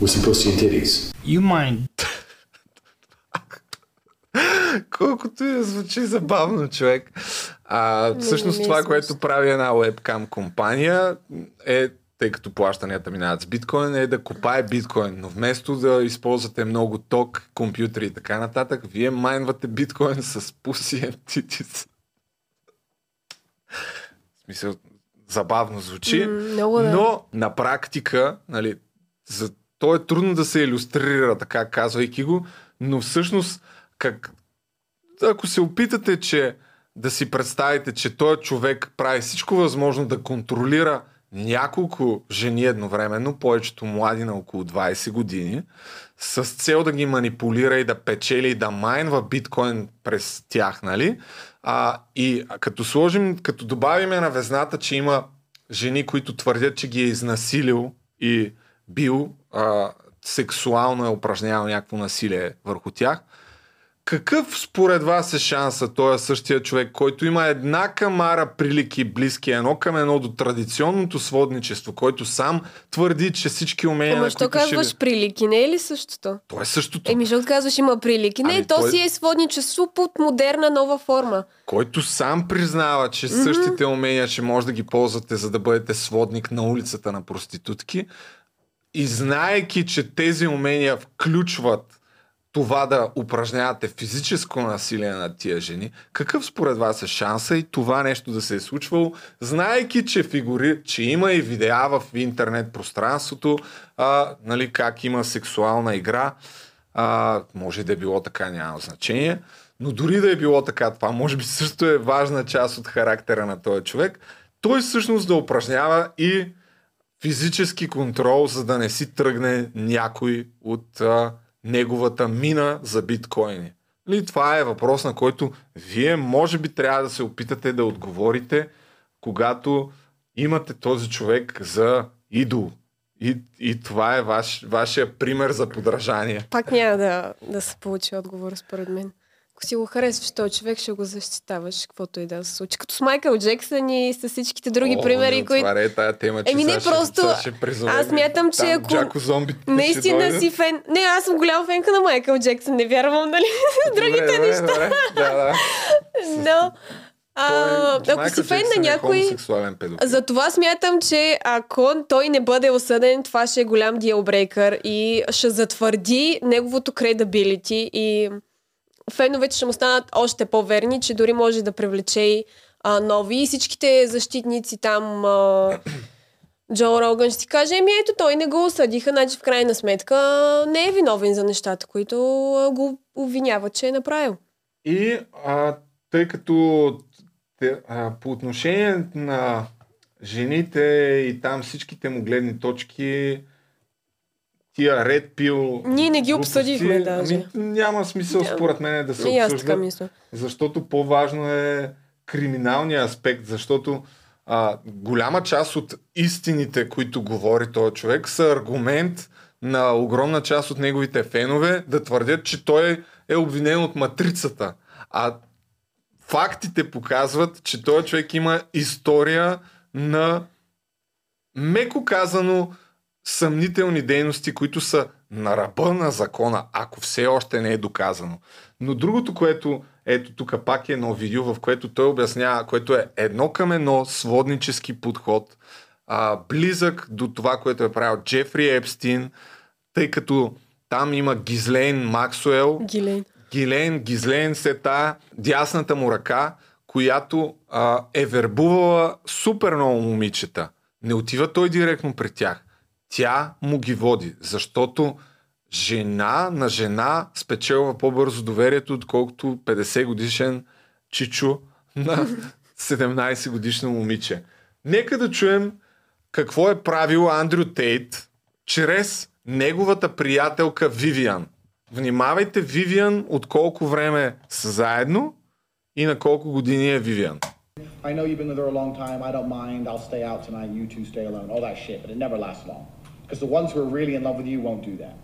with some pussy and titties. You mine. Колкото и звучи забавно, човек. Всъщност това, което прави една webcam компания е, тъй като плащанията минават с биткоин, е да копае биткоин, но вместо да използвате много ток, компютри и така нататък, вие майнвате биткоин с пуси и титица. В смисъл, забавно звучи, но на практика, нали, то е трудно да се илюстрира, така казвайки го, но всъщност, ако се опитате, че да си представите, че този човек прави всичко възможно да контролира няколко жени едновременно, повечето млади на около 20 години, с цел да ги манипулира и да печели и да майнва биткоин през тях, нали? И като добавиме на везната, че има жени, които твърдят, че ги е изнасилил и бил, сексуално е упражнявал някакво насилие върху тях, какъв според вас е шанса той е същия човек, който има една камара прилики близки едно към едно до традиционното сводничество, който сам твърди, че всички умения... Ама що казваш прилики, не е ли същото? То е същото. Еми, защото казваш има прилики. Не, ами, то си е сводничество под модерна нова форма. Който сам признава, че същите умения ще може да ги ползвате, за да бъдете сводник на улицата на проститутки. И знаеки, че тези умения включват това да упражнявате физическо насилие на тия жени, какъв според вас е шанса и това нещо да се е случвало, знаейки, че че има и видеа в интернет пространството, нали, как има сексуална игра, може да е било така, няма значение, но дори да е било така, това може би също е важна част от характера на този човек, той всъщност да упражнява и физически контрол, за да не си тръгне някой от неговата мина за биткоини. И това е въпрос, на който вие може би трябва да се опитате да отговорите, когато имате този човек за идол. И това е вашия пример за подражание. Пак няма да се получи отговор, според мен. Ако си го харесваш този човек, ще го защитаваш, каквото и да се случи. Като с Майкъл Джексън и с всичките други примери, които... Аз мятам, че ако... Джако зомбите наистина си фен... Не, аз съм голяма фенка на Майкъл Джексън, не вярвам, нали? Другите неща. Но... ако си фен на някой, затова смятам, че ако той не бъде осъден, това ще е голям дилбрейкър и ще затвърди неговото кредабилити и... феновете ще му станат още по-верни, че дори може да привлече и нови. И всичките защитници там, Джо Роган ще си каже, еми ето той не го осъдиха, значи в крайна сметка не е виновен за нещата, които го обвиняват, че е направил. И тъй като по отношение на жените и там всичките му гледни точки, тия Red Pill... Ние не ги обсъдихме даже. Няма смисъл според мен да се обсъжда. Защото по-важно е криминалният аспект, защото голяма част от истините, които говори този човек, са аргумент на огромна част от неговите фенове да твърдят, че той е обвинен от матрицата. А фактите показват, че този човек има история на, меко казано, съмнителни дейности, които са на ръба на закона, ако все още не е доказано. Но другото, което ето тук пак е едно видео, в което той обяснява, което е едно към едно своднически подход, близък до това, което е правил Джефри Епстийн, тъй като там има Гислейн Максуел, Гислейн сета, дясната му ръка, която е вербувала супер много момичета. Не отива той директно при тях. Тя му ги води, защото жена на жена спечелва по-бързо доверието, отколкото 50 годишен чичо на 17 годишно момиче. Нека да чуем какво е правил Андрю Тейт чрез неговата приятелка Вивиан. Внимавайте, Вивиан от колко време са заедно и на колко години е Вивиан. I know you've been there a long time, I don't mind, I'll stay out tonight, you two stay alone, all that shit, but it never lasts long. Because the ones who are really in love with you won't do that.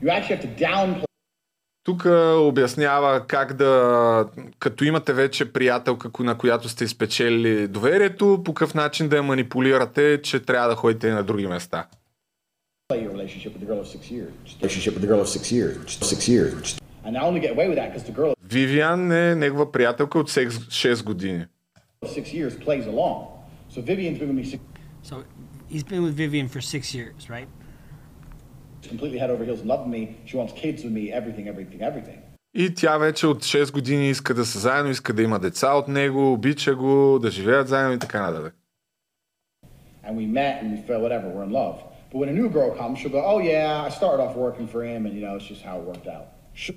You actually have to downplay... Тук обяснява как да, като имате вече приятелка, на която сте изпечели доверието, по какъв начин да я манипулирате, че трябва да ходите на други места. Вивиан е негова приятелка от 6 години. 6 years plays along. So Vivian's been with me 6 years. So he's been with Vivian for 6 years, right? Completely head over heels in love with me. She wants kids with me, everything. И тя вече от 6 години иска да са заедно, иска да има деца от него, обича го, да живеят заедно и така нататък. And we met and we felt whatever, we're in love. But when a new girl comes, she'll go, "Oh yeah, I started off working for him and you know, it's just how it worked out."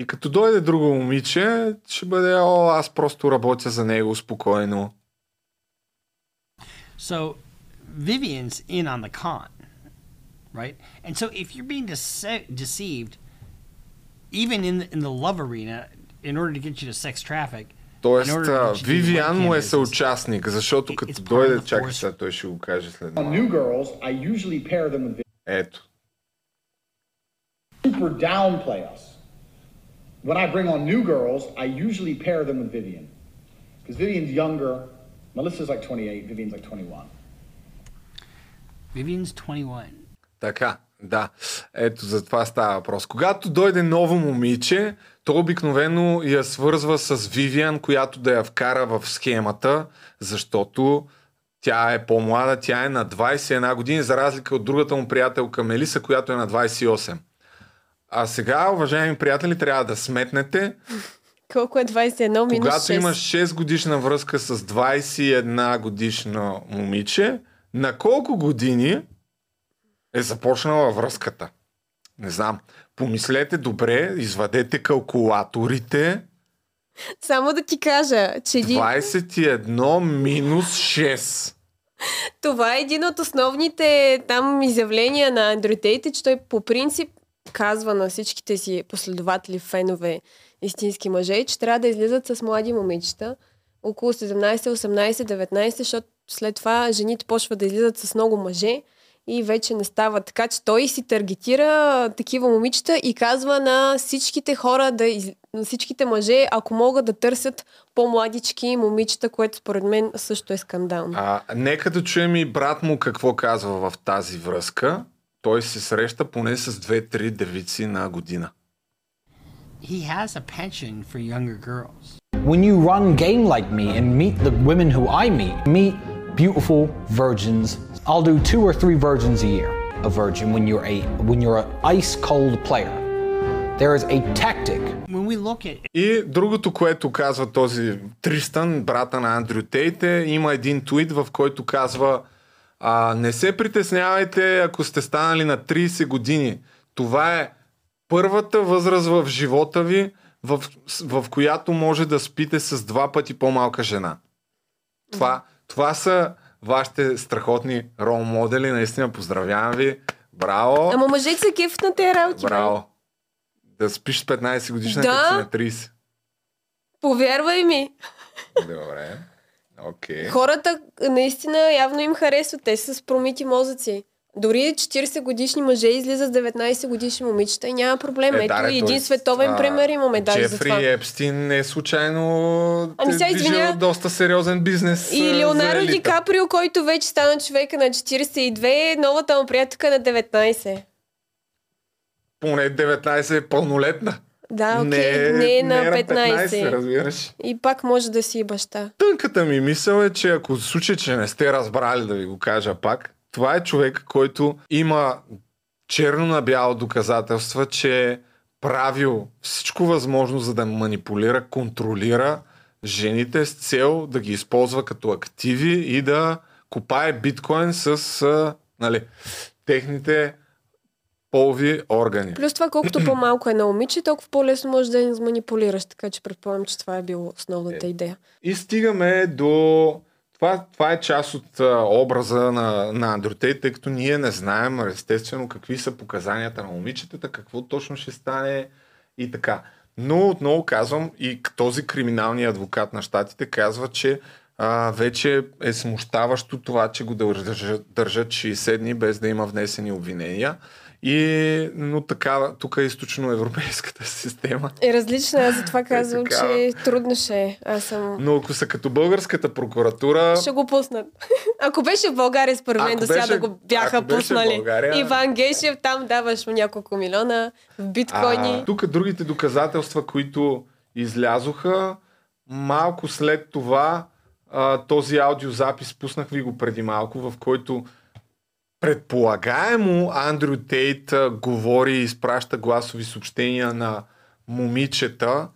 И като дойде друго момиче, ще бъде, аз просто работя за него спокойно. So Vivian's in on the con, right? And so if you're being deceived, even in the love arena, in order to get you to sex traffic. Тоест, Вивиан му е съучастник, защото като дойде, чакай сега, той ще го каже след малко. Ето. Super downplay us. When I bring on new girls, I usually pair them with Vivian. Because Vivian's younger. Melissa's like 28, Vivian's like 21. Vivian's 21. Така, да. Ето за това става въпрос. Когато дойде ново момиче, то обикновено я свързва с Вивиан, която да я вкара в схемата, защото тя е по-млада, тя е на 21 години, за разлика от другата му приятелка Мелиса, която е на 28. А сега, уважаеми приятели, трябва да сметнете колко е 21 минус 6. Когато имаш 6 годишна връзка с 21 годишно момиче, на колко години е започнала връзката? Не знам. Помислете добре, извадете калкулаторите. Само да ти кажа, че... 21 минус 6. Това е един от основните там изявления на Андрю Тейт, че той по принцип казва на всичките си последователи, фенове, истински мъже, че трябва да излизат с млади момичета около 17, 18, 19, защото след това жените почват да излизат с много мъже и вече не става. Така че той си таргетира такива момичета и казва на всичките хора, на всичките мъже, ако могат да търсят по-младички момичета, което според мен също е скандално. Нека да чуем и брат му какво казва в тази връзка. Той се среща поне с 2-3 девици на година. He has a penchant for younger girls. When you run game like me and meet the women who I meet beautiful virgins. I'll do 2 or 3 virgins a year. A virgin when you're an ice cold player. There is a tactic. When we look at... И другото, което казва този Тристан, брата на Андрю Тейт, има един твит, в който казва: не се притеснявайте, ако сте станали на 30 години. Това е първата възраст в живота ви, в която може да спите с 2 пъти по-малка жена. Това са вашите страхотни рол модели. Наистина, поздравявам ви. Браво. Ама мъжете са кеф на тези работи. Браво. Да спиш с 15 годишна, да, като си на 30. Повярвай ми. Добре. Okay. Хората наистина явно им харесват. Те са с промити мозъци. Дори 40 годишни мъже излизат с 19 годишни момичета и няма проблем. Ето и един световен пример имаме. Джефри Епстийн не случайно движил доста сериозен бизнес. И Леонардо ди Каприо, който вече стана човека на 42, новата му приятелка на 19. Поне 19 е пълнолетна. Да, окей, не е на 15, разбираш. И пак може да си и баща. Тънката ми мисъл е, че ако случай, че не сте разбрали, да ви го кажа пак, това е човек, който има черно на бяло доказателства, че е правил всичко възможно, за да манипулира, контролира жените с цел да ги използва като активи и да купае биткоин с техните полови органи. Плюс това, колкото по-малко е на момиче, толкова по-лесно може да я манипулираш, така че предполагам, че това е било основната идея. И стигаме до... Това е част от образа на Андрю Тейт, тъй като ние не знаем естествено какви са показанията на момичетата, какво точно ще стане и така. Но отново казвам, и този криминалният адвокат на щатите казва, че вече е смущаващо това, че го държат 60 дни без да има внесени обвинения. Но така, тук е източноевропейската система е различна, аз затова казвам, че трудно ще е. Но ако са като българската прокуратура, ще го пуснат. Ако беше в България, според мен до сега да го бяха пуснали. България... Иван Гешев, там даваш му няколко милиона в биткоини. Тук другите доказателства, които излязоха, малко след това този аудиозапис, пуснах ви го преди малко, в който предполагаемо Андрю Тейт говори и изпраща гласови съобщения на момичета,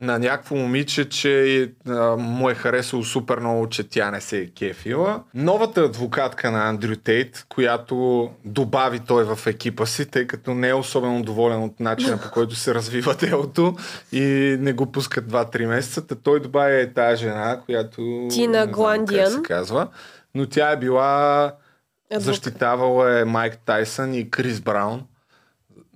на някакво момиче, че му е харесало супер много, че тя не се е кефила. Новата адвокатка на Андрю Тейт, която добави той в екипа си, тъй като не е особено доволен от начина, по който се развива делото и не го пускат 2-3 месеца. Той добави тази жена, която Тина Гландиан се казва, но тя е била... Защитавала е Майк Тайсън и Крис Браун.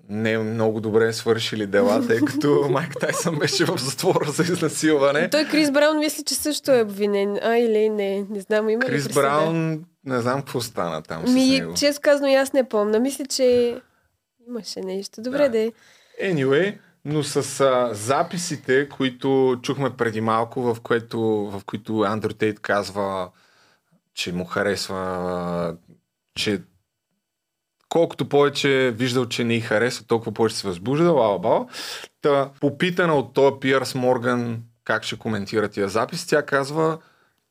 Не много добре свършили дела, тъй като Майк Тайсън беше в затвора за изнасилване. Той Крис Браун мисли, че също е обвинен. Или не знам, има ли Крис Браун, не знам какво стана там с него. Честно казано, аз не помня. Мисля, че имаше нещо. Добре, да. Anyway, но с записите, които чухме преди малко, в които Андрю Тейт казва, че му харесва, че колкото повече виждал, че не й харесва, толкова повече се възбужда, лала-бала. Та, попитана от този Пиърс Морган как ще коментира тия запис, тя казва,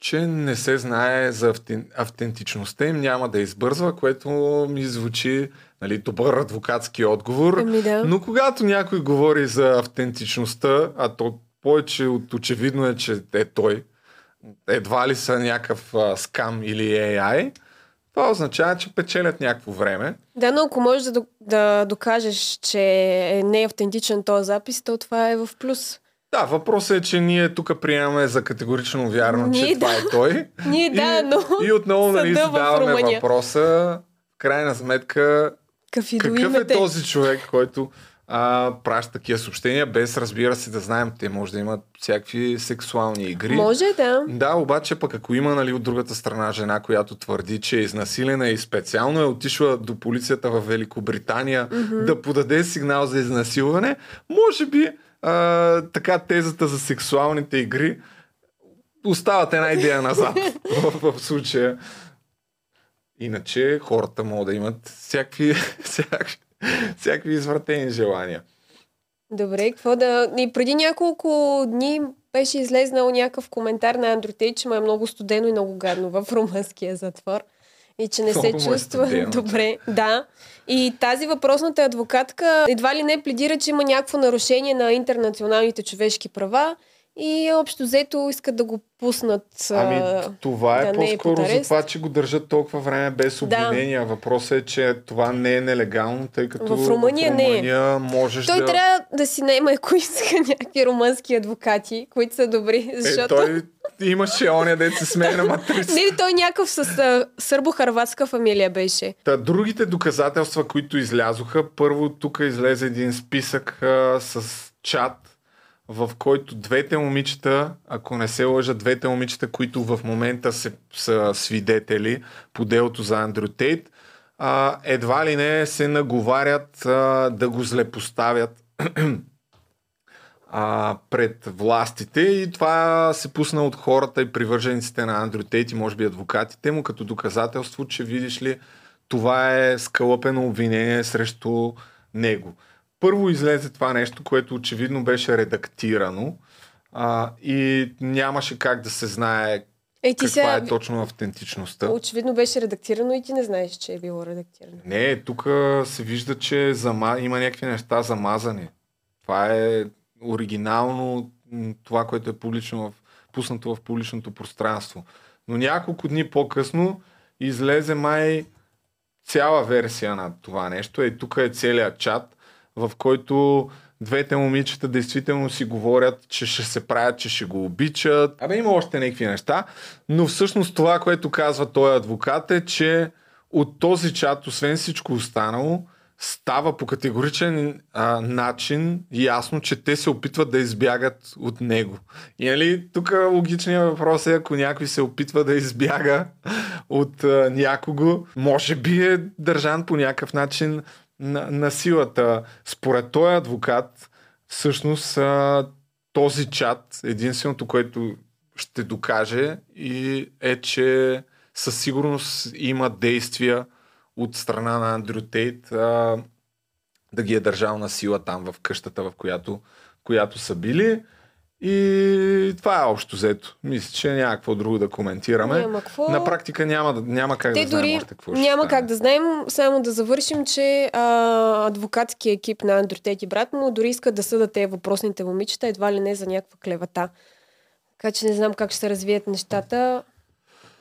че не се знае за автентичността им, няма да избързва, което ми звучи добър адвокатски отговор. Но когато някой говори за автентичността, а то повече от очевидно е, че е той, едва ли са някакъв скам или AI, това означава, че печелят някакво време. Да, но ако можеш да докажеш, че не е автентичен този запис, то това е в плюс. Да, въпросът е, че ние тук приемаме за категорично вярно, че това е той. Но и отново задаваме въпроса, крайна сметка, какъв е този човек, който праща такива съобщения, без, разбира се, да знаем, те може да имат всякакви сексуални игри. Може, да. Да, обаче пък ако има от другата страна жена, която твърди, че е изнасилена и специално е отишла до полицията в Великобритания да подаде сигнал за изнасилване, може би така тезата за сексуалните игри остават една идея назад в случая. Иначе хората могат да имат всякакви извратени желания. Добре, какво да... И преди няколко дни беше излезнал някакъв коментар на Андрю Тейт, че му е много студено и много гадно в румънския затвор. И че не се чувства добре. Да. И тази въпросната адвокатка едва ли не пледира, че има някакво нарушение на интернационалните човешки права и общо взето искат да го пуснат. Ами това е по-скоро за това, че го държат толкова време без обвинения. Да. Въпросът е, че това не е нелегално, тъй като в Румъния, не е. Той трябва да си найма, ако иска, някакви румънски адвокати, които са добри, защото... Той имаше оня дет се смее на матрица. Не, той някакъв с сърбо-харватска фамилия беше. Та, другите доказателства, които излязоха, първо тук излезе един списък с чат, в който двете момичета, ако не се лъжа, двете момичета, които в момента са свидетели по делото за Андрю Тейт, едва ли не се наговарят да го злепоставят пред властите, и това се пусна от хората и привържениците на Андрю Тейт и може би адвокатите му като доказателство, че видиш ли, това е скалъпено обвинение срещу него. Първо излезе това нещо, което очевидно беше редактирано и нямаше как да се знае каква е точно автентичността. Очевидно беше редактирано и ти не знаеш, че е било редактирано. Не, тук се вижда, че има някакви неща замазани. Това е оригинално, това, което е публично пуснато в публичното пространство. Но няколко дни по-късно излезе май цяла версия на това нещо. И тук е целият чат, в който двете момичета действително си говорят, че ще се правят, че ще го обичат. Има още някакви неща, но всъщност това, което казва този адвокат, е, че от този чат, освен всичко останало, става по категоричен начин ясно, че те се опитват да избягат от него. И тук логичният въпрос е, ако някой се опитва да избяга от някого, може би е държан по някакъв начин на силата. Според този адвокат, всъщност този чат, единственото, което ще докаже, е, че със сигурност има действия от страна на Андрю Тейт да ги е държал на сила там в къщата, в която са били. И това е общо взето. Мисля, че няма какво друго да коментираме. На практика няма как да знаем още какво ще стане. Няма как да знаем, само да завършим, че адвокатския екип на Андрю Тейт и брат му дори искат да съдат те въпросните момичета, едва ли не за някаква клевета. Така че не знам как ще се развият нещата.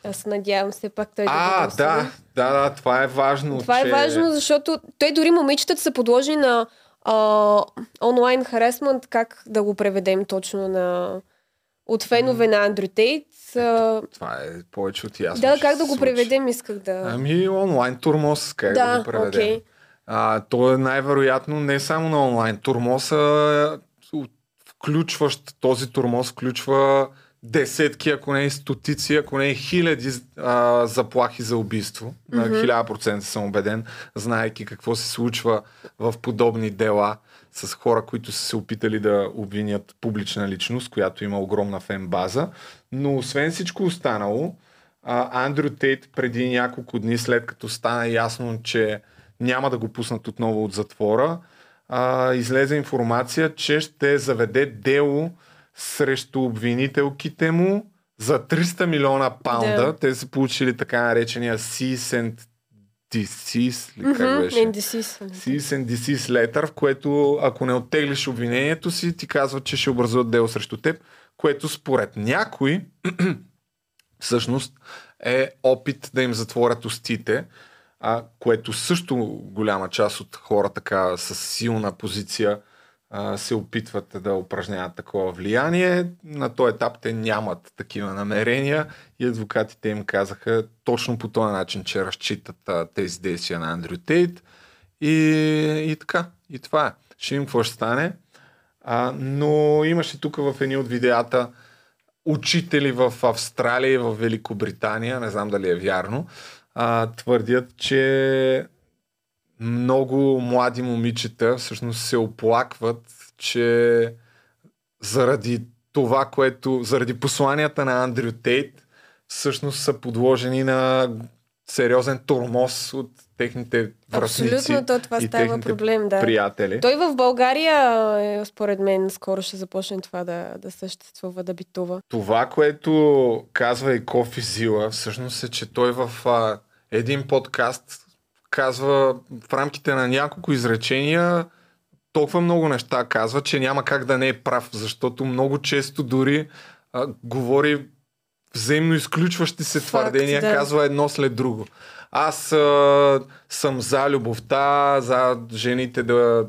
Аз надявам се пак той да го осъди. Да, това е важно. Това е важно, защото той дори момичетата са подложени на онлайн харесмент, как да го преведем точно на... от фенове на Андрю Тейт. Това е повече от ясно. Да, как да го преведем, исках да... Онлайн турмоз, как да го преведем. Okay. То е най-вероятно не само на онлайн турмоз, този турмоз включва десетки, ако не и стотици, ако не и хиляди заплахи за убийство. На 1000% съм убеден, знаейки какво се случва в подобни дела с хора, които са се опитали да обвинят публична личност, която има огромна фенбаза. Но освен всичко останало, Андрю Тейт преди няколко дни, след като стана ясно, че няма да го пуснат отново от затвора, излезе информация, че ще заведе дело срещу обвинителките му за 300 милиона паунда. Да. Те са получили така наречения cease and desist, как беше? Cease and desist letter, в което ако не оттеглиш обвинението си, ти казват, че ще образуват дело срещу теб, което според някой всъщност е опит да им затворят устите, което също голяма част от хора така с силна позиция се опитват да упражняват такова влияние. На този етап те нямат такива намерения и адвокатите им казаха точно по този начин, че разчитат тези действия на Андрю Тейт. И така, и това е. Ще им какво ще стане. Но имаше тук в едни от видеята учители в Австралия и в Великобритания, не знам дали е вярно, твърдят, че много млади момичета всъщност се оплакват, че заради посланията на Андрю Тейт всъщност са подложени на сериозен тормоз от техните връстници. Абсолютно, това става проблем, да. Приятели. Той в България, според мен, скоро ще започне това да съществува, да битува. Това, което казва и Coffeezilla, всъщност е, че той в един подкаст казва в рамките на няколко изречения толкова много неща казва, че няма как да не е прав, защото много често дори говори взаимно изключващи се твърдения, да, казва едно след друго. Аз съм за любовта, за жените да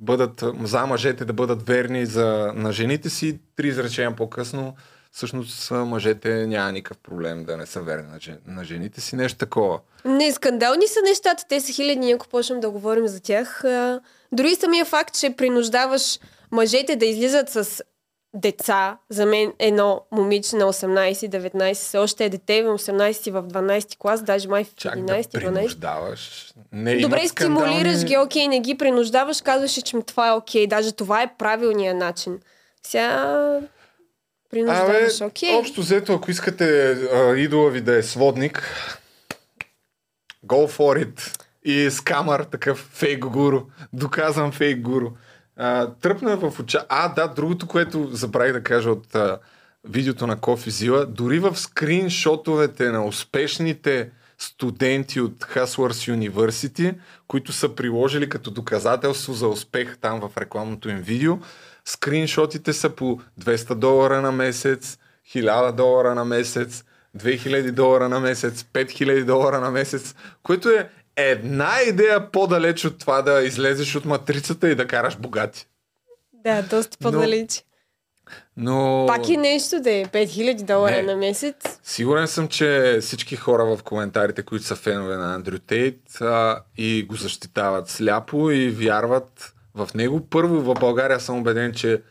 бъдат, за мъжете да бъдат верни на жените си. 3 изречения по-късно, всъщност мъжете няма никакъв проблем да не са верни на жените си. Нещо такова. Не, скандални са нещата. Те са хилядни, ако почнем да говорим за тях. Дори самия факт, че принуждаваш мъжете да излизат с деца. За мен едно момиче на 18-19 се още е дете, в 18 в 12 клас, даже май в 11-12. Да, принуждаваш. Не, добре, стимулираш ги, окей, не ги принуждаваш, казваш, че това е окей, даже това е правилният начин. Сега принуждаваш, окей. Общо взето, ако искате идола ви да е сводник, go for it. И скамър, такъв фейк гуру. Доказан фейк гуру. Тръпна в оча. Да, другото, което забравих да кажа от видеото на Coffeezilla, дори в скриншотовете на успешните студенти от Hustler's University, които са приложили като доказателство за успех там в рекламното им видео, скриншотите са по $200 на месец, $1000 на месец, $2000 на месец, $5000 на месец, което е една идея по-далеч от това да излезеш от матрицата и да караш богати. Да, доста по-далеч. Но... Пак и нещо да е $5000 на месец. Сигурен съм, че всички хора в коментарите, които са фенове на Андрю Тейт и го защитават сляпо и вярват в него. Първо, в България съм убеден, че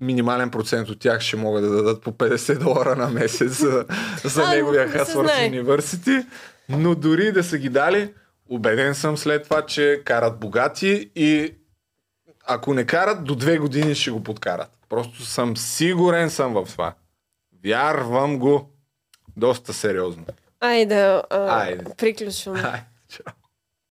минимален процент от тях ще могат да дадат по $50 на месец за неговия Hustler's University. Но дори да са ги дали, убеден съм след това, че карат богати и ако не карат, до 2 години ще го подкарат. Просто съм сигурен съм в това. Вярвам го доста сериозно. Айде, приключвам. Айде, чао.